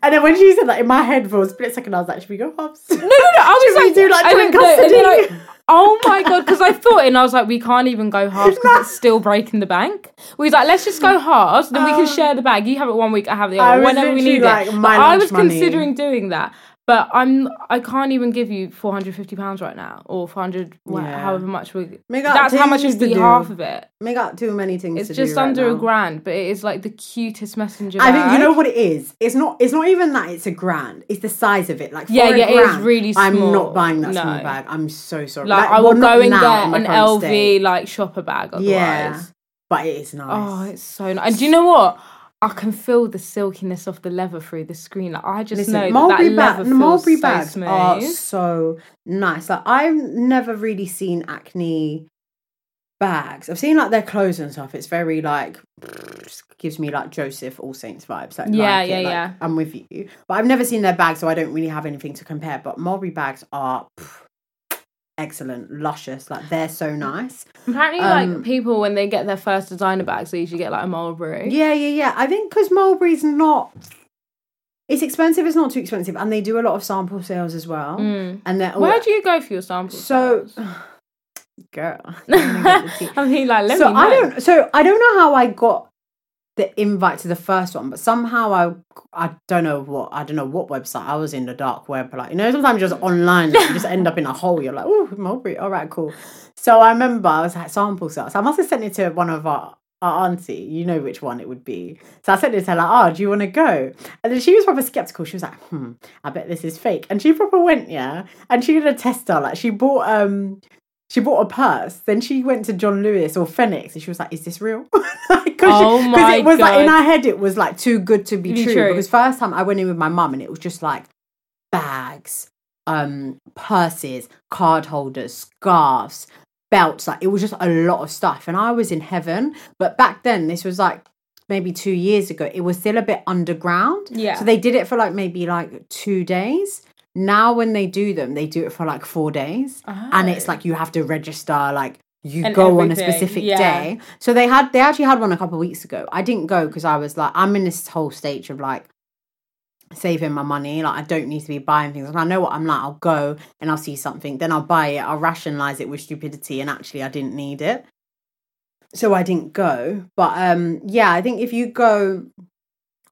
And then when she said that, in my head for a split second, I was like, should we go hops? No, I was like, twin custody? Oh my God, because I thought, and I was like, we can't even go halves because it's still breaking the bank. We was like, let's just go halves, then we can share the bag. You have it one week, I have the other, whenever we need it. I was considering doing that, but I can't even give you £450 right now, or 400, however much. That's how much is the half of it. Make up too many things. It's just under a grand, but it is the cutest messenger bag. I think you know what it is. It's not even that it's a grand. It's the size of it. It is really small. I'm not buying that small bag. I'm so sorry. I will go and get an LV shopper bag. Otherwise. Yeah, but it is nice. Oh, it's so nice. And do you know what? I can feel the silkiness of the leather through the screen. I just know that leather feels so smooth. Are so nice. I've never really seen acne bags. I've seen their clothes and stuff. It's very gives me Joseph, All Saints vibes. I'm with you. But I've never seen their bags, so I don't really have anything to compare. But Mulberry bags are excellent, luscious. They're so nice. Apparently, people when they get their first designer bags, they usually get a Mulberry. Yeah. I think because Mulberry's not. It's expensive. It's not too expensive, and they do a lot of sample sales as well. Mm. And they're all... Where do you go for your sample? Sales? Girl, I don't know how I got the invite to the first one, but somehow I don't know what website I was in, the dark web, sometimes just online you just end up in a hole. You're like, oh, Mulberry, all right, cool. So I remember I was at sample sales, so I must have sent it to one of our auntie, you know which one it would be. So I sent it to her, do you want to go? And then she was proper skeptical. She was like, I bet this is fake. And she proper went, and she did a tester. She bought a purse, then she went to John Lewis or Phoenix, and she was like, is this real? Because it was God. In her head, it was too good to be true. Because first time I went in with my mum, and it was just bags, purses, card holders, scarves, belts. It was just a lot of stuff. And I was in heaven. But back then, this was maybe 2 years ago, it was still a bit underground. Yeah. So they did it for maybe 2 days. Now when they do them, they do it for 4 days. Oh. And it's you have to register, on a specific day. So they actually had one a couple of weeks ago. I didn't go because I was I'm in this whole stage of saving my money. I don't need to be buying things. I know what I'm I'll go and I'll see something. Then I'll buy it. I'll rationalize it with stupidity. And actually I didn't need it. So I didn't go. But I think if you go...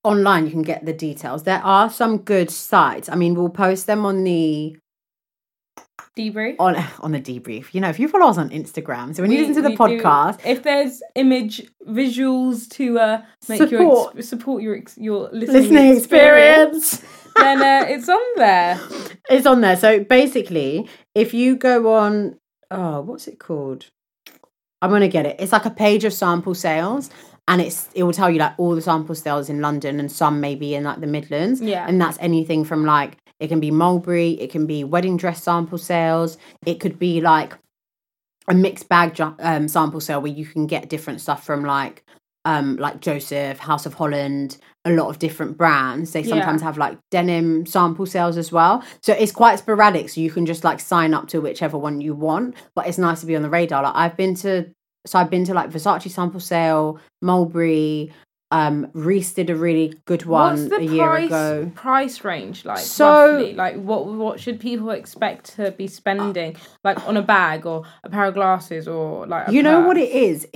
online, you can get the details. There are some good sites. I mean, we'll post them on the debrief. On the debrief, if you follow us on Instagram. So when you listen to the podcast, if there's visuals to make support your listening experience. Then it's on there. It's on there. So basically, if you go on, what's it called? I'm gonna get it. It's a page of sample sales. And it will tell you all the sample sales in London and some maybe in the Midlands. Yeah. And that's anything from it can be Mulberry, it can be wedding dress sample sales. It could be a mixed bag sample sale where you can get different stuff from like Joseph, House of Holland, a lot of different brands. They sometimes have like denim sample sales as well. So it's quite sporadic. So you can just like sign up to whichever one you want. But it's nice to be on the radar. Like I've been to like Versace sample sale, Mulberry. Reese did a really good one a year ago. What's the price range like? So, roughly? Like what should people expect to be spending, like on a bag or a pair of glasses or like? You know what it is?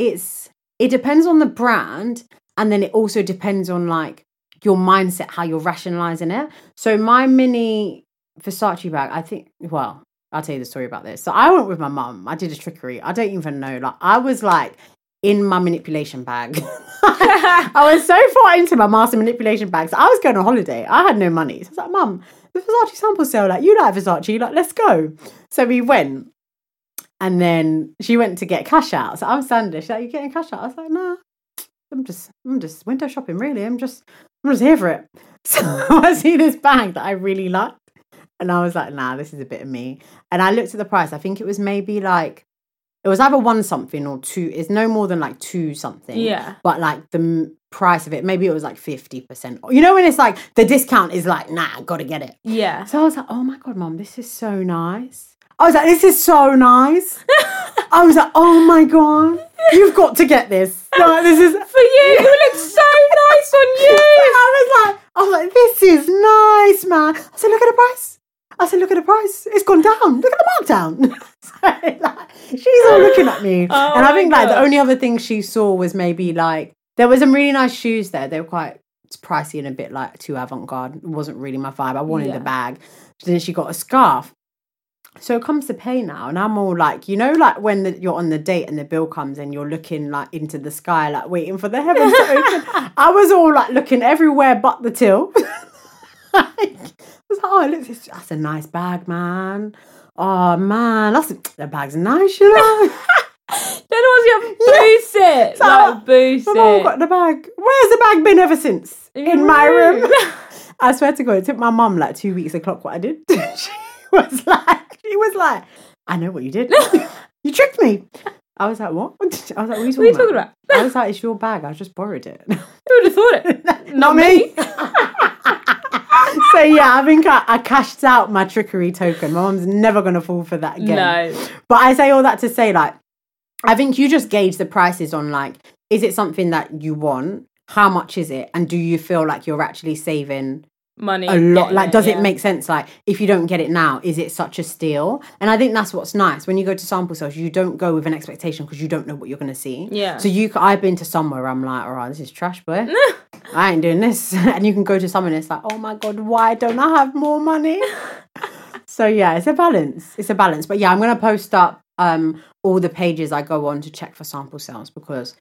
It depends on the brand, and then it also depends on like your mindset, how you're rationalizing it. So my mini Versace bag, I think. Well, I'll tell you the story about this. So I went with my mum. I did a trickery. I don't even know. Like I was like. In my manipulation bag. I was so far into my master manipulation bags. So I was going on holiday. I had no money. So I was like, Mum, the Versace sample sale, like, you like Versace, like, let's go. So we went. And then she went to get cash out. So I'm standing there. She's like, you getting cash out? I was like, nah, I'm just window shopping, really. I'm just here for it. So I see this bag that I really liked. And I was like, nah, this is a bit of me. And I looked at the price. I think it was maybe like, it was either one something or two. It's no more than like two something. Yeah. But like the price of it, maybe it was like 50%. You know when it's like the discount is like, nah, gotta get it. Yeah. So I was like, oh my God, Mum, this is so nice. I was like, this is so nice. I was like, oh my God, you've got to get this. Like, this is for you. You look so nice on you. I was like, this is nice, man. I said, look at the price. I said, look at the price. It's gone down. Look at the markdown. So, like, she's all looking at me. Oh, and I think like the only other thing she saw was maybe like, there was some really nice shoes there. They were quite pricey and a bit like too avant-garde. It wasn't really my vibe. I wanted the bag. So then she got a scarf. So it comes to pay now. And I'm all like, you know, like when you're on the date and the bill comes and you're looking like into the sky, like waiting for the heavens to open. I was all like looking everywhere but the till. Like, I was like, oh, that's a nice bag, man. Oh, man, that bag's nice, you know. Then it was your boost it. So like, boost it. Mum got the bag. Where's the bag been ever since? In my room. I swear to God, it took my mum like 2 weeks to clock what I did. She was like, I know what you did. You tricked me. I was like, what? I was like, what are you talking about? I was like, it's your bag. I just borrowed it. Who would have thought it? Not me. So yeah, I think I cashed out my trickery token. My mum's never going to fall for that again. No. But I say all that to say, like, I think you just gauge the prices on, like, is it something that you want? How much is it? And do you feel like you're actually saving money a lot? Like, does it make sense? Like, if you don't get it now, is it such a steal? And I think that's what's nice. When you go to sample sales, you don't go with an expectation because you don't know what you're going to see. Yeah. So I've been to somewhere, I'm like, all right, this is trash, boy. I ain't doing this. And you can go to someone and it's like, oh my God, why don't I have more money? So yeah, it's a balance. It's a balance. But yeah, I'm going to post up all the pages I go on to check for sample sales because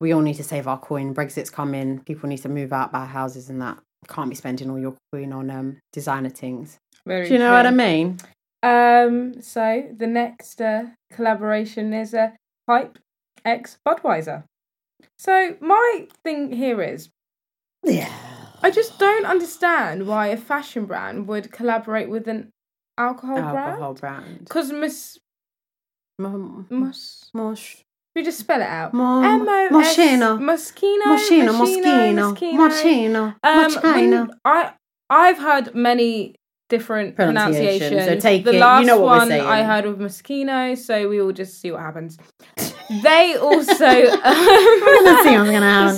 we all need to save our coin. Brexit's coming. People need to move out, buy houses and that. Can't be spending all your coin on designer things. Very Do you know true. What I mean? So the next collaboration is Hype X Budweiser. So my thing here is, yeah, I just don't understand why a fashion brand would collaborate with an alcohol brand. Because Moschino. We just spell it out. Moschino. Moschino. I've heard many different pronunciations. So take the last one I heard was Moschino, so we will just see what happens. They also Let's see what's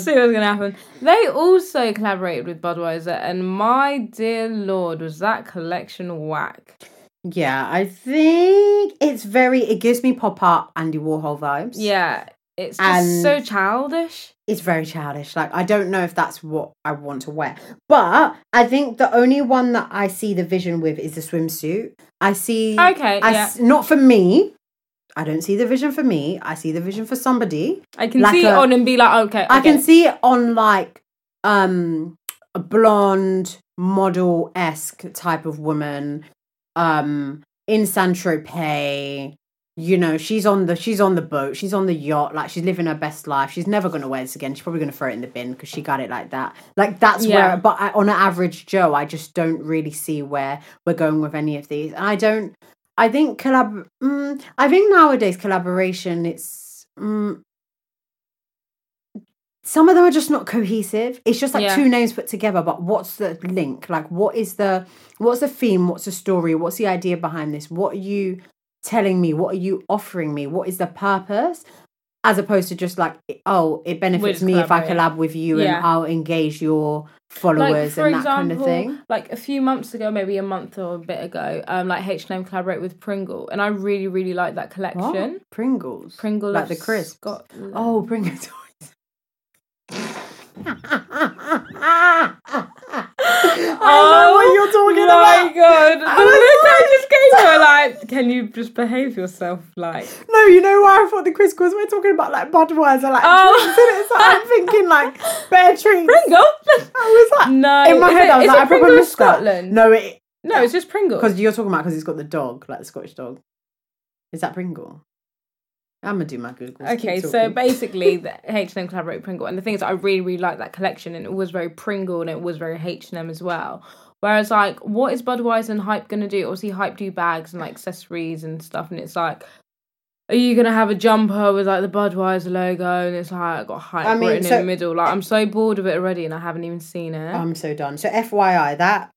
gonna happen. They also collaborated with Budweiser, and my dear Lord, was that collection whack. Yeah, I think it gives me pop-up Andy Warhol vibes. Yeah, it's just so childish. It's very childish. Like, I don't know if that's what I want to wear. But I think the only one that I see the vision with is the swimsuit. Not for me. I don't see the vision for me. I see the vision for somebody. I can see it on and be like, okay. I can see it on like a blonde model-esque type of woman. In Saint-Tropez, you know, she's on the boat, she's on the yacht, like she's living her best life. She's never going to wear this again. She's probably going to throw it in the bin because she got it like that. Like that's where. But on an average Joe, I just don't really see where we're going with any of these. And I think nowadays collaboration. It's some of them are just not cohesive. It's just like two names put together, but what's the link? Like, what's the theme? What's the story? What's the idea behind this? What are you telling me? What are you offering me? What is the purpose? As opposed to just like, oh, it benefits me if I collab with you and I'll engage your followers and that kind of thing. Like a few months ago, maybe a month or a bit ago, like H&M collaborated with Pringle, and I really, really liked that collection. What? Pringles? Pringles. Like the crisps. Oh, Pringles. I don't know what you're talking about. Oh my god. The look I just gave her, like, can you just behave yourself, like? No, you know why I thought the crisps? We're talking about like Budweiser, like drinks, and it's like, I'm thinking like bear treats. Pringle? I was like, no. In my head, I was like, I probably missed Scotland. No, it's just Pringle. Because you're talking about because he's got the dog, like the Scottish dog. Is that Pringle? I'm going to do my Google. Okay, so basically, the H&M collaborated with Pringle. And the thing is, I really, really liked that collection. And it was very Pringle and it was very H&M as well. Whereas, like, what is Budweiser and Hype going to do? Obviously, Hype do bags and, like, accessories and stuff. And it's like, are you going to have a jumper with, like, the Budweiser logo? And it's like, I got Hype written in the middle. Like, I'm so bored of it already and I haven't even seen it. I'm so done. So, FYI, that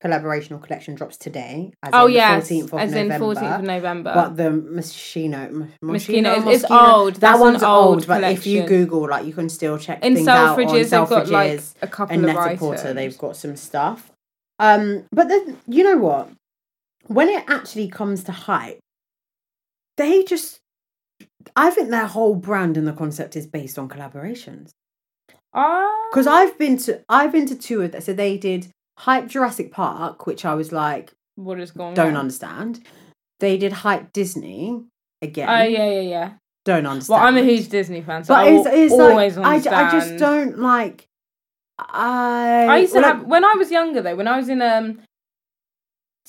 collaboration or collection drops today as in 14th of November. But the Moschino is old. That one's old, but if you Google, like, you can still check things out on Selfridges. They've got like a couple of items. And Net-a-Porter, they've got some stuff. But then, you know what? When it actually comes to Hype, I think their whole brand and the concept is based on collaborations. Because I've been to two of that. So they did Hype Jurassic Park, which I was like, what is going on? Don't understand. They did Hype Disney again. Oh, yeah. Don't understand. Well, I'm a huge Disney fan, so I always like, understand. I just don't like... I used to have... When I was younger, though, when I was in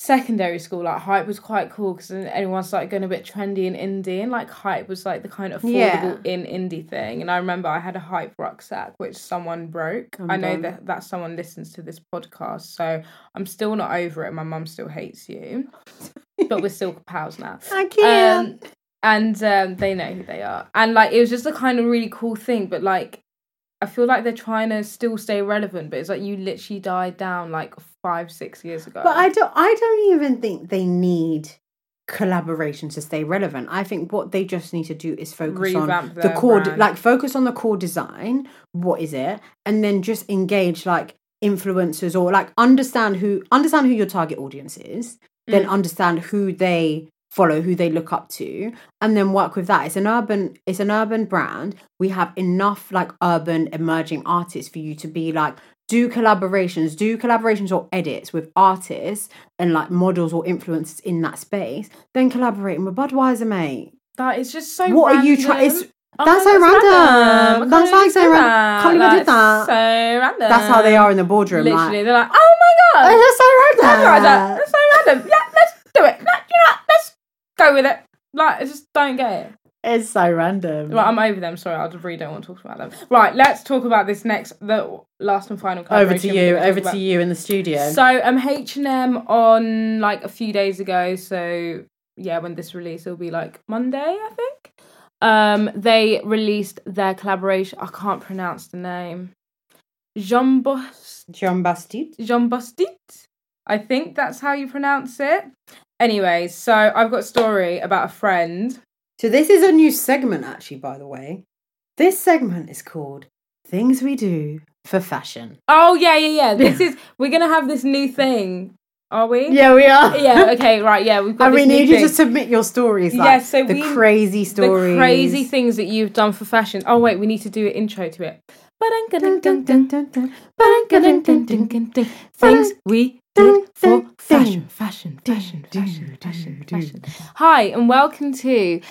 secondary school, like, Hype was quite cool because everyone started going a bit trendy and indie, and, like, Hype was, like, the kind of affordable indie thing. And I remember I had a Hype rucksack which someone broke. I know that someone listens to this podcast, so I'm still not over it. My mum still hates you, but we're still pals now. I can't. And they know who they are. And, like, it was just a kind of really cool thing, but, like, I feel like they're trying to still stay relevant, but it's like you literally died down like 5-6 years ago. But I don't even think they need collaboration to stay relevant. I think what they just need to do is focus on the core design. What is it? And then just engage like influencers or like understand who your target audience is. Then understand who they follow, who they look up to, and then work with that. It's an urban brand. We have enough like urban emerging artists for you to be like, do collaborations or edits with artists and like models or influencers in that space, then collaborating with Budweiser, mate. That is just so what random. Are you trying? That's so random. That's like so random. Can't even do that. So random. That's how they are in the boardroom. Literally, like, they're like, oh my god, that's so random. Yeah, let's do it. Go with it. Like, I just don't get it. It's so random. Right, I'm over them. Sorry, I really don't want to talk about them. Right, let's talk about this next, the last and final collaboration. Over to you in the studio. So, H&M on, like, a few days ago. So, yeah, when this release, it'll be, like, Monday, I think. They released their collaboration. I can't pronounce the name. Jean Bastide? Jean Bastide. I think that's how you pronounce it. Anyway, so I've got a story about a friend. So this is a new segment, actually, by the way. This segment is called Things We Do for Fashion. Oh, yeah. This is... We're going to have this new thing, are we? Yeah, we are. Yeah, okay, right, yeah. We've got and this we need new you thing. To submit your stories, like, yeah, so crazy stories. The crazy things that you've done for fashion. Oh, wait, we need to do an intro to it. Things we do for fashion. Hi, and welcome to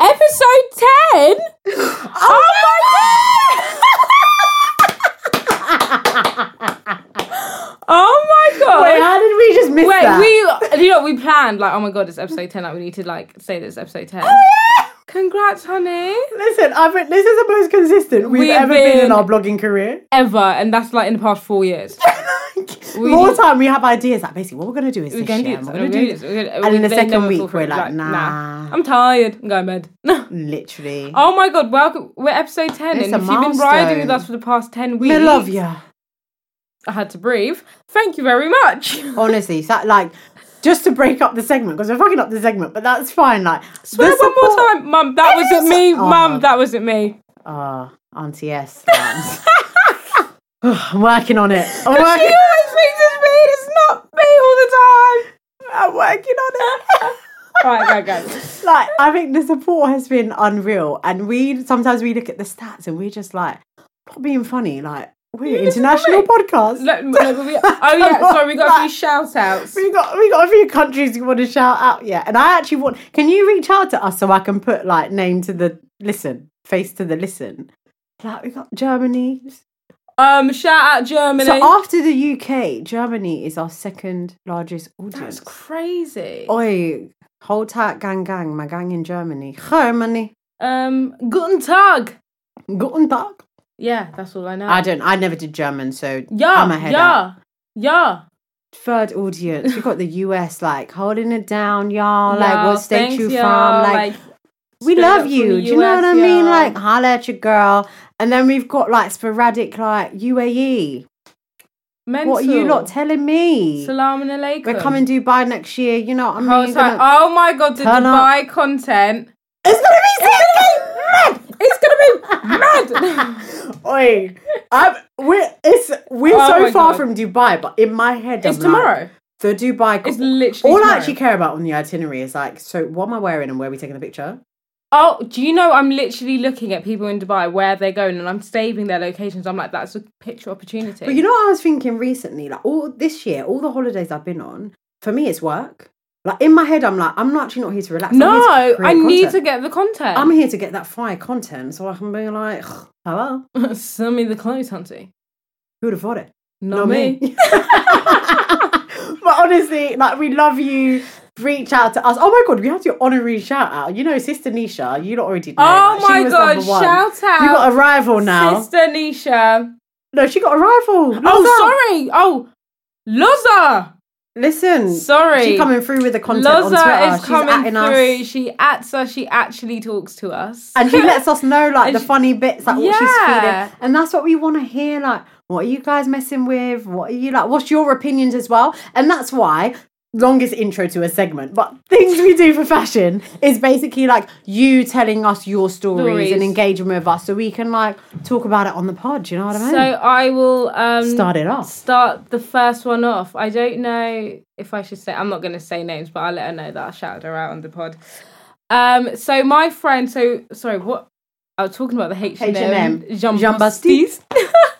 episode 10. Oh my god! Oh my god! Wait, how did we just miss that? Wait, we planned like, oh my god, it's episode 10. Like, we need to like say that it's episode 10. Oh yeah! Congrats, honey. Listen, this is the most consistent we've ever been in our blogging career. Ever, and that's like in the past 4 years. like more time we have ideas like basically what we're going to do is this year, we're going to do this, and in the second week we're like nah, I'm tired, I'm going to bed. Literally. Oh my god, welcome, we're episode 10 and if you've been riding with us for the past 10 weeks, we love you. I had to breathe. Thank you very much. Honestly, that like just to break up the segment because we're fucking up the segment, but that's fine. Like, swear one more time, Mum. That wasn't me, Mum. That wasn't me. Ah, Auntie S. I'm working on it. I'm working. She always thinks it's me. It's not me all the time. I'm working on it. Right, go. Like, I think the support has been unreal, and sometimes we look at the stats and we're just like, not being funny, like. We're an international podcast. Sorry, we got a few shout outs. We got a few countries we want to shout out, yeah. And I actually want, can you reach out to us so I can put like name to the listen, face to the listen? Like we got Germany. Shout out Germany. So after the UK, Germany is our second largest audience. That's crazy. Oi, hold tight, gang, my gang in Germany. Germany. Guten Tag. Guten Tag. Yeah, that's all I know. I never did German, so I'm ahead. Yeah. Third audience. We've got the US, like, holding it down, y'all. Yeah, like, what state you from? Like, we love you. Do you know what I mean? Like, holla at your girl. And then we've got, like, sporadic, like, UAE. Mental. What are you lot telling me? Salam and alaikum. We're coming to Dubai next year. You know what I mean? Oh, my God, the Dubai content. It's going to be sick! It's gonna be mad. Oi, we're so far from Dubai, but in my head, it's tomorrow. The Dubai. It's literally all tomorrow. I actually care about on the itinerary is like, so what am I wearing and where are we taking the picture? Oh, do you know I'm literally looking at people in Dubai where they're going and I'm saving their locations. I'm like, that's a picture opportunity. But you know, what I was thinking recently, like all this year, all the holidays I've been on, for me, it's work. Like, in my head, I'm like, I'm not actually not here to relax. No, I need to get the content. I'm here to get that fire content so I can be like, hello. Send me the clothes, hunty. Who would have thought it? Not me. But honestly, like, we love you. Reach out to us. Oh, my God, we have your honorary shout-out. You know, Sister Nisha, you already know. Oh, like, my God, shout-out. You got a rival now. Sister Nisha. No, she got a rival. Loza. Oh, sorry. Oh, Loza. Listen, sorry, she's coming through with the content Loza on Twitter. Is she's coming through. Us. She ats us. She actually talks to us, and she lets us know like and the funny bits, like what she's feeling, and that's what we want to hear. Like, what are you guys messing with? What are you like? What's your opinions as well? And that's why longest intro to a segment, but things we do for fashion is basically like you telling us your stories and engaging with us, so we can like talk about it on the pod. You know what I mean? So I will. Start it off. Start the first one off. I don't know if I should say, I'm not going to say names, but I'll let her know that I shouted her out on the pod. So my friend, I was talking about the H&M. Jean Bastide.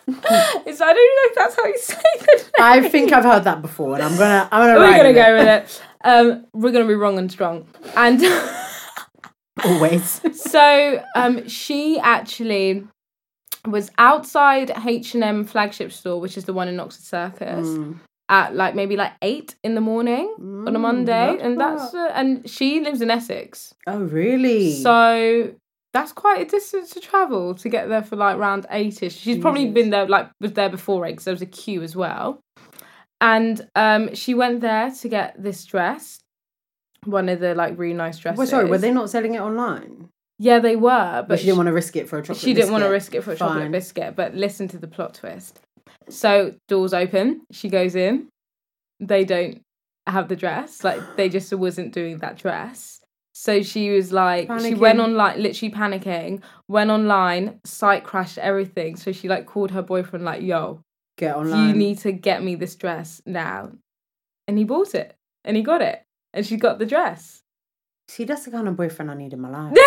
So I don't know if that's how you say the name. I think I've heard that before and we're going to go with it. We're going to be wrong and strong. And always. So she actually was outside H&M flagship store, which is the one in Oxford Circus, at like maybe like 8 in the morning on a Monday. And she lives in Essex. Oh, really? So that's quite a distance to travel to get there for like round 8ish. She's probably been there, like was there before 8 because there was a queue as well. And she went there to get this dress, one of the like really nice dresses. Well, sorry, were they not selling it online? Yeah, they were. But she didn't want to risk it for a chocolate biscuit. She didn't want to risk it for a chocolate biscuit, but listen to the plot twist. So doors open, she goes in. They don't have the dress. Like they just wasn't doing that dress. So she was like, panicking. She went on like literally panicking, went online, site crashed everything. So she like called her boyfriend like, yo, get online. You need to get me this dress now. And he bought it and he got it and she got the dress. See, that's the kind of boyfriend I need in my life.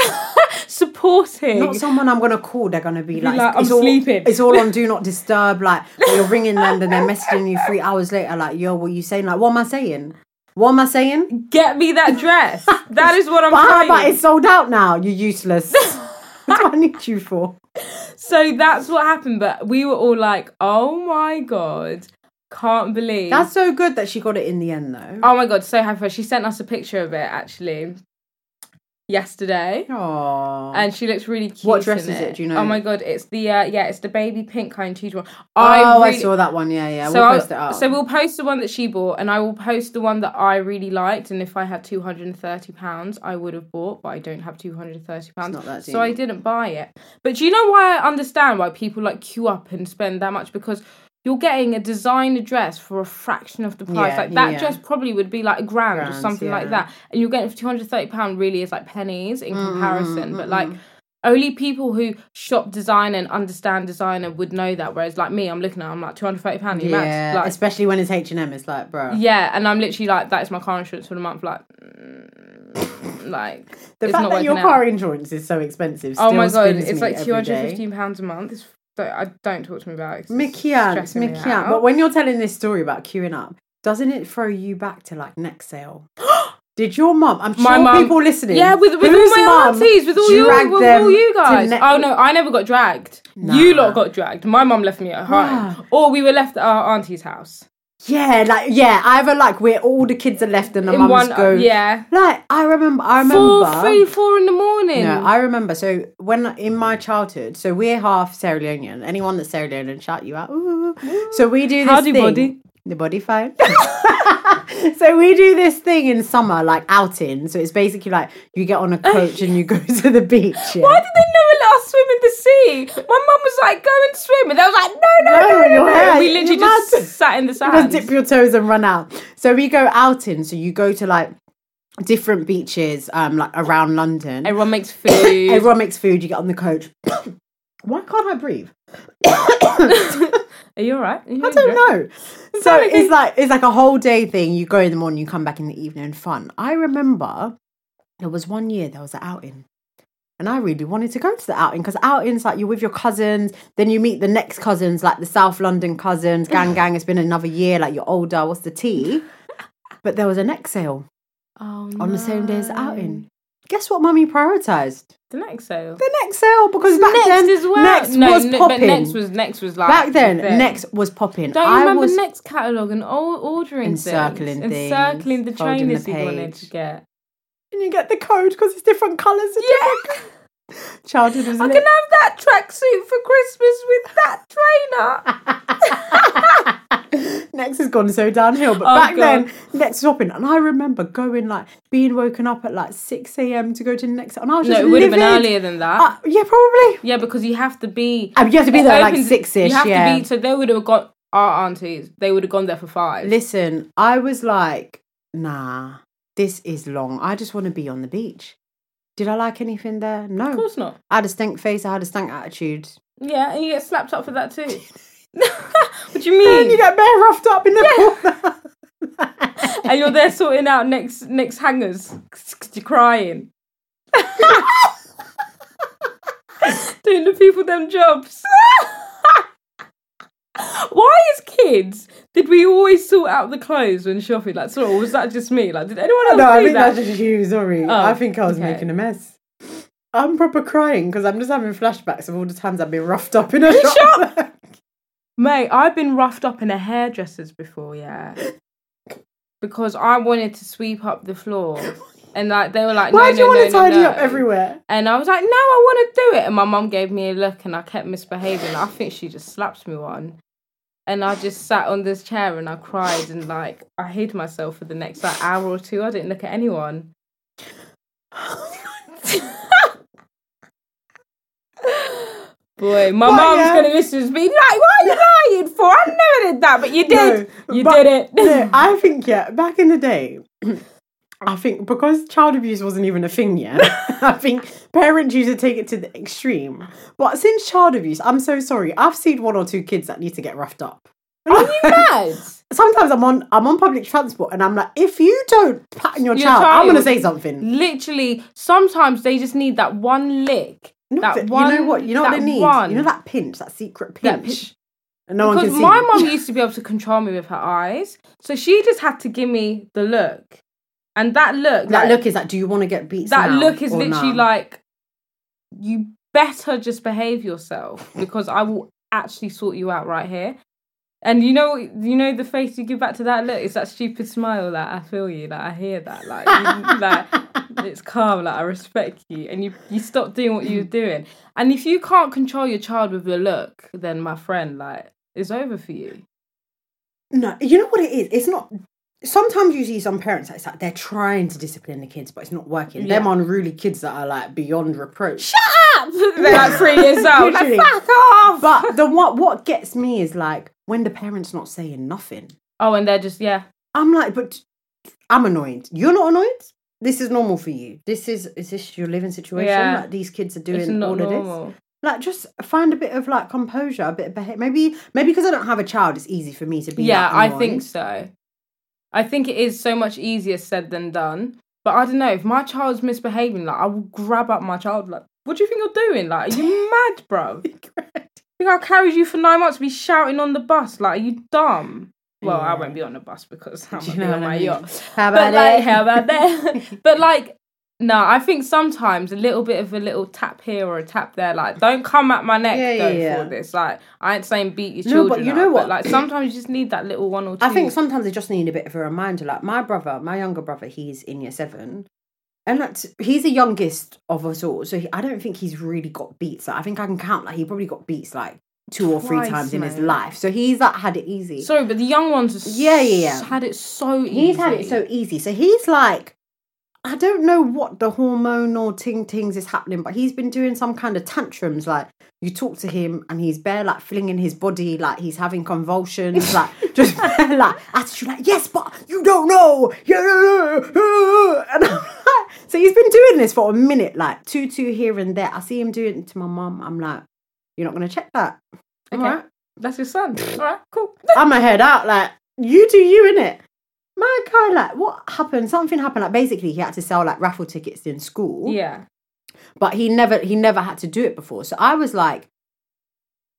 Supporting. Not someone I'm going to call. They're going to be like I'm sleeping. It's all on do not disturb. Like you're ringing them and they're messaging you 3 hours later. Like, yo, what are you saying? Like, what am I saying? What am I saying? Get me that dress. That is what I'm saying. But it's sold out now. You're useless. That's what I need you for. So that's what happened. But we were all like, oh my God, can't believe. That's so good that she got it in the end though. Oh my God, so happy. She sent us a picture of it actually yesterday. Aww. And she looks really cute. What dress is it? Do you know? Oh my god, it's the it's the baby pink kind huge one. I saw that one. Yeah. So we'll post it up. So we'll post the one that she bought, and I will post the one that I really liked. And if I had £230, I would have bought, but I don't have £230. Not that deep. So I didn't buy it. But do you know why I understand why people like queue up and spend that much? Because you're getting a designer dress for a fraction of the price. Dress probably would be like a grand or something like that. And you're getting it for £230 really is like pennies in comparison. But like only people who shop designer and understand designer would know that. Whereas like me, I'm looking at it, I'm like £230. Yeah, like, especially when it's H&M, it's like, bro. Yeah, and I'm literally like, that is my car insurance for the month. Like, the fact that your car insurance is so expensive. Still, oh my god, it's like £215 a month. It's don't talk to me about it. Mickey, but when you're telling this story about queuing up, doesn't it throw you back to like next sale? Did your mum? I'm sure people listening. Yeah, with all my aunties, with all you guys. Oh no, I never got dragged. Nah. You lot got dragged. My mum left me at home, or we were left at our auntie's house. Yeah, either like where all the kids are left and the mums go. Yeah, like I remember 4 in the morning. No, I remember. So when in my childhood, so we're half Sierra Leonean. Anyone that's Sierra Leonean, shout you out. Ooh. So we do this thing. Body? The body fine. So we do this thing in summer, like outing. So it's basically like you get on a coach and you go to the beach. Yeah. Why did they never let us swim in the sea? My mum was like, "Go and swim," and they was like, "No." We literally just sat in the sand. You must dip your toes and run out. So we go outing. So you go to like different beaches, like around London. Everyone makes food. You get on the coach. Why can't I breathe? Are you all right? I don't know. So it's like a whole day thing. You go in the morning, you come back in the evening, fun. I remember there was one year there was an outing. And I really wanted to go to the outing because outings, like, you're with your cousins, then you meet the next cousins, like the South London cousins, gang, it's been another year, like you're older, what's the tea? But there was a next sale on the same day as the outing. Guess what mummy prioritised? The next sale, because back next then as well. Next was popping. But next was like back then. The next was popping. Don't you remember next catalogue and ordering and things, encircling the trainers you wanted to get, and you get the code because it's different colours. Different childhood. I can have that tracksuit for Christmas with that trainer. Next has gone so downhill, but back then, Next was popping, and I remember going being woken up at 6 a.m. to go to the Next, and I was just livid. It would have been earlier than that. Yeah, probably. Yeah, because you have to be. You have to be there like 6-ish. You have to be. So they would have got our aunties. They would have gone there for 5. Listen, I was like, nah, this is long. I just want to be on the beach. Did I like anything there? No, of course not. I had a stank face. I had a stank attitude. Yeah, and you get slapped up for that too. What do you mean? And you get bare roughed up in the corner. And you're there sorting out next hangers. You're crying. Doing the people them jobs. Why as kids did we always sort out the clothes when shopping? Or was that just me? Did anyone else do that? No, I think that's just you, sorry. I think I was making a mess. I'm proper crying because I'm just having flashbacks of all the times I've been roughed up in a shop. Mate, I've been roughed up in a hairdresser's before, yeah. Because I wanted to sweep up the floor. And they were like, Why do you want to tidy up everywhere? And I was like, no, I want to do it. And my mum gave me a look and I kept misbehaving. I think she just slapped me one. And I just sat on this chair and I cried and I hid myself for the next hour or two. I didn't look at anyone. Boy, my mum's going to listen to me. What are you lying for? I never did that, but you did. You did it. No, I think, back in the day, I think because child abuse wasn't even a thing yet, I think parents used to take it to the extreme. But since child abuse, I'm so sorry, I've seen 1 or 2 kids that need to get roughed up. Are you mad? Sometimes I'm on public transport and I'm like, if you don't pat on your child, I'm going to say something. Literally, sometimes they just need that one lick. You know what they need? You know that pinch, that secret pinch. And no one can see. Because my mum used to be able to control me with her eyes. So she just had to give me the look. And that look... That look is do you want to get beat? That look is literally you better just behave yourself because I will actually sort you out right here. And you know the face you give back to that look? It's that stupid smile I feel you, I hear that. it's calm, like I respect you, and you stop doing what you're doing. And if you can't control your child with your look, then my friend, like, it's over for you. No, you know what it is? It's not. Sometimes you see some parents, it's like they're trying to discipline the kids, but it's not working. Yeah. Them unruly kids that are like beyond reproach. Shut up! They're like 3 years old. Like, fuck off! But the what gets me is like when the parents not saying nothing. Oh, and they're just I'm like, but I'm annoyed. You're not annoyed. This is normal for you. Is this your living situation? Yeah. Like these kids are doing all normal. Of this. Like, just find a bit of like composure, a bit of behavior. Maybe because I don't have a child, it's easy for me to be. Yeah, I think so. I think it is so much easier said than done. But I don't know, if my child's misbehaving, like, I will grab up my child, like, what do you think you're doing? Like, are you mad, bro? I think I carried you for 9 months, be shouting on the bus. Like, are you dumb? Well, yeah. I won't be on the bus because I'm on my yacht. How about that? But, like, no, I think sometimes a little tap here or a tap there. Like, don't come at my neck for this. Like, I ain't saying beat your children. No, but you know what? But, like, sometimes you just need that little one or two. I think sometimes they just need a bit of a reminder. Like, my younger brother, he's in year 7. And he's the youngest of us all. So I don't think he's really got beats. Like, I think I can count. Like, he probably got beats, like, 2 or 3 times, man, in his life. So he's like had it easy. Sorry, but the young ones have had it so easy. He's had it so easy. So he's like, I don't know what the hormonal ting-tings is happening, but he's been doing some kind of tantrums. Like, you talk to him and he's bare, like, flinging his body, like, he's having convulsions, like, just bare, like, attitude, like, yes, but you don't know. And I'm like, so he's been doing this for a minute, like, two here and there. I see him doing it to my mum. I'm like, you're not going to check that. Okay. All right. That's your son. All right, cool. I'm going to head out, like, you do you, innit? My guy, like, what happened? Something happened. Like, basically, he had to sell, like, raffle tickets in school. Yeah. But he never had to do it before. So I was like,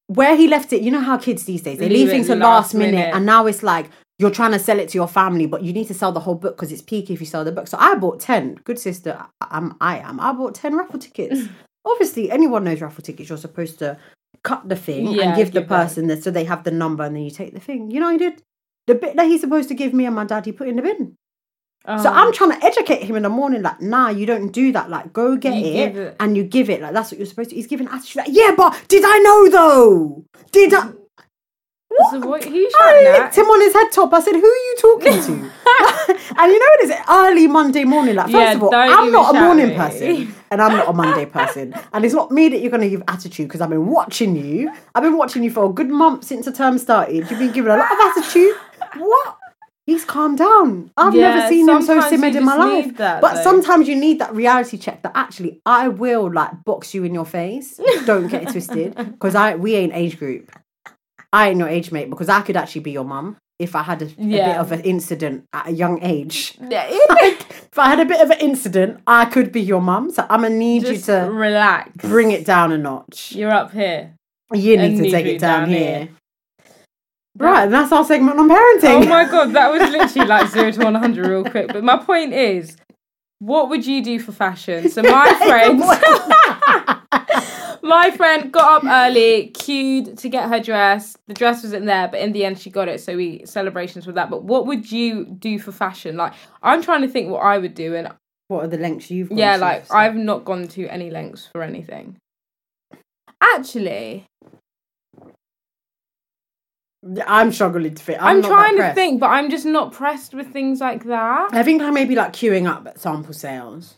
where he left it, you know how kids these days, they leave things to last minute. And now it's like, you're trying to sell it to your family, but you need to sell the whole book because it's peak if you sell the book. So I bought 10. Good sister, I bought 10 raffle tickets. Obviously, anyone knows raffle tickets. You're supposed to cut the thing and give the person this, so they have the number, and then you take the thing. You know what he did? The bit that he's supposed to give me and my dad, he put in the bin. Oh. So I'm trying to educate him in the morning, like, nah, you don't do that. Like, go get it and you give it. Like, that's what you're supposed to. He's giving attitude. Like, yeah, but did I know though? Did I? What? I licked him on his head top. I said, who are you talking to? And you know what it is? Early Monday morning. Like, first of all, I'm not a morning person. And I'm not a Monday person. And it's not me that you're going to give attitude, because I've been watching you. I've been watching you for a good month since the term started. You've been giving a lot of attitude. What? He's calmed down. I've never seen him so simmered in my life. But sometimes you need that reality check that actually I will, like, box you in your face. Don't get it twisted. Because we ain't age group. I ain't your age mate, because I could actually be your mum if I had a bit of an incident at a young age. Yeah. Like, if I had a bit of an incident, I could be your mum. So I'm going to need you to relax. Bring it down a notch. You're up here. You need to take it down here. Right, and that's our segment on parenting. Oh my God, that was literally like 0 to 100 real quick. But my point is, what would you do for fashion? So my friend... My friend got up early, queued to get her dress. The dress wasn't there, but in the end she got it, so we celebrations with that. But what would you do for fashion? Like, I'm trying to think what I would do, and what are the lengths you've gone to? Like, I've not gone to any lengths for anything. Actually, I'm struggling to fit. I'm trying to think, but I'm just not pressed with things like that. I think I may be like queuing up at sample sales.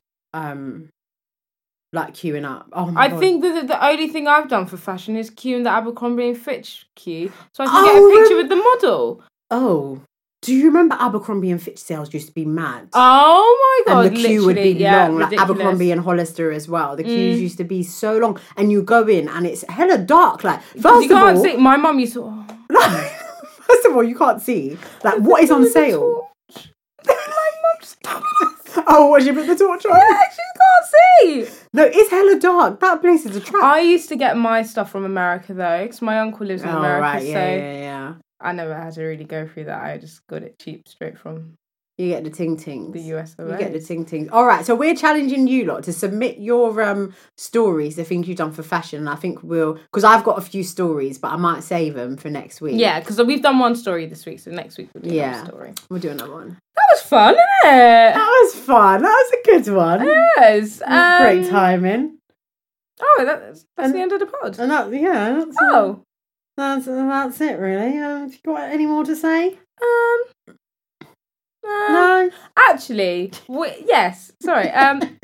Like queuing up. Oh my God. I think that the only thing I've done for fashion is queuing the Abercrombie and Fitch queue, so I can get a picture with the model. Oh, do you remember Abercrombie and Fitch sales used to be mad? Oh my God! And the queue would be long, ridiculous. Like Abercrombie and Hollister as well. The queues used to be so long, and you go in and it's hella dark. Like, first of all, my mum used to. Like, first of all, you can't see like what is on sale. My mum's. Oh, what, she put the torch on? Yeah, she can't see. No, it's hella dark. That place is a trap. I used to get my stuff from America, though, because my uncle lives in America. Right. Yeah, so I never had to really go through that. I just got it cheap straight from You get the ting-tings. The USOA. You get the ting-tings. All right, so we're challenging you lot to submit your stories, the things you've done for fashion. And I think we'll... Because I've got a few stories, but I might save them for next week. Yeah, because we've done one story this week, so next week we'll do another story. We'll do another one. That was fun, isn't it? That was fun. That was a good one. Yes. Great timing. Oh, that's the end of the pod. And that's it, really. Have you got any more to say? No. Actually, yes. Sorry.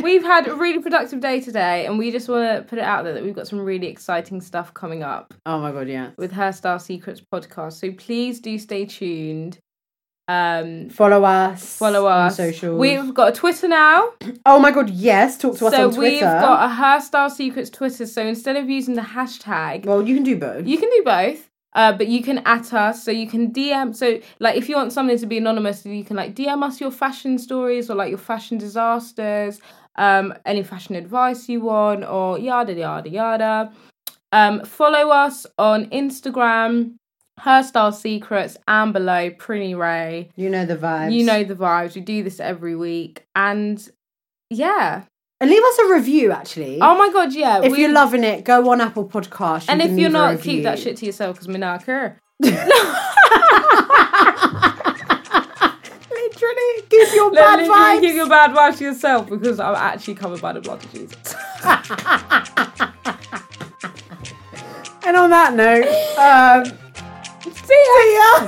We've had a really productive day today, and we just want to put it out there that we've got some really exciting stuff coming up. Oh my god, yeah! With Her Style Secrets podcast, so please do stay tuned. Follow us on socials. We've got a Twitter now. Oh my god, yes! Talk to us on Twitter. So we've got a Her Style Secrets Twitter. So instead of using the hashtag, well, you can do both. But you can at us, so you can DM. So, like, if you want something to be anonymous, you can, like, DM us your fashion stories or, like, your fashion disasters, any fashion advice you want, or yada, yada, yada. Follow us on Instagram, Her Style Secrets, and below, Prinny Ray. You know the vibes. We do this every week. And, yeah. And leave us a review, actually. Oh, my God, yeah. If you're loving it, go on Apple Podcasts. And if you're not, keep that shit to yourself, because we not care. Literally, give your bad vibes. Give your bad vibes to yourself, because I'm actually covered by the blood of Jesus. And on that note, see ya.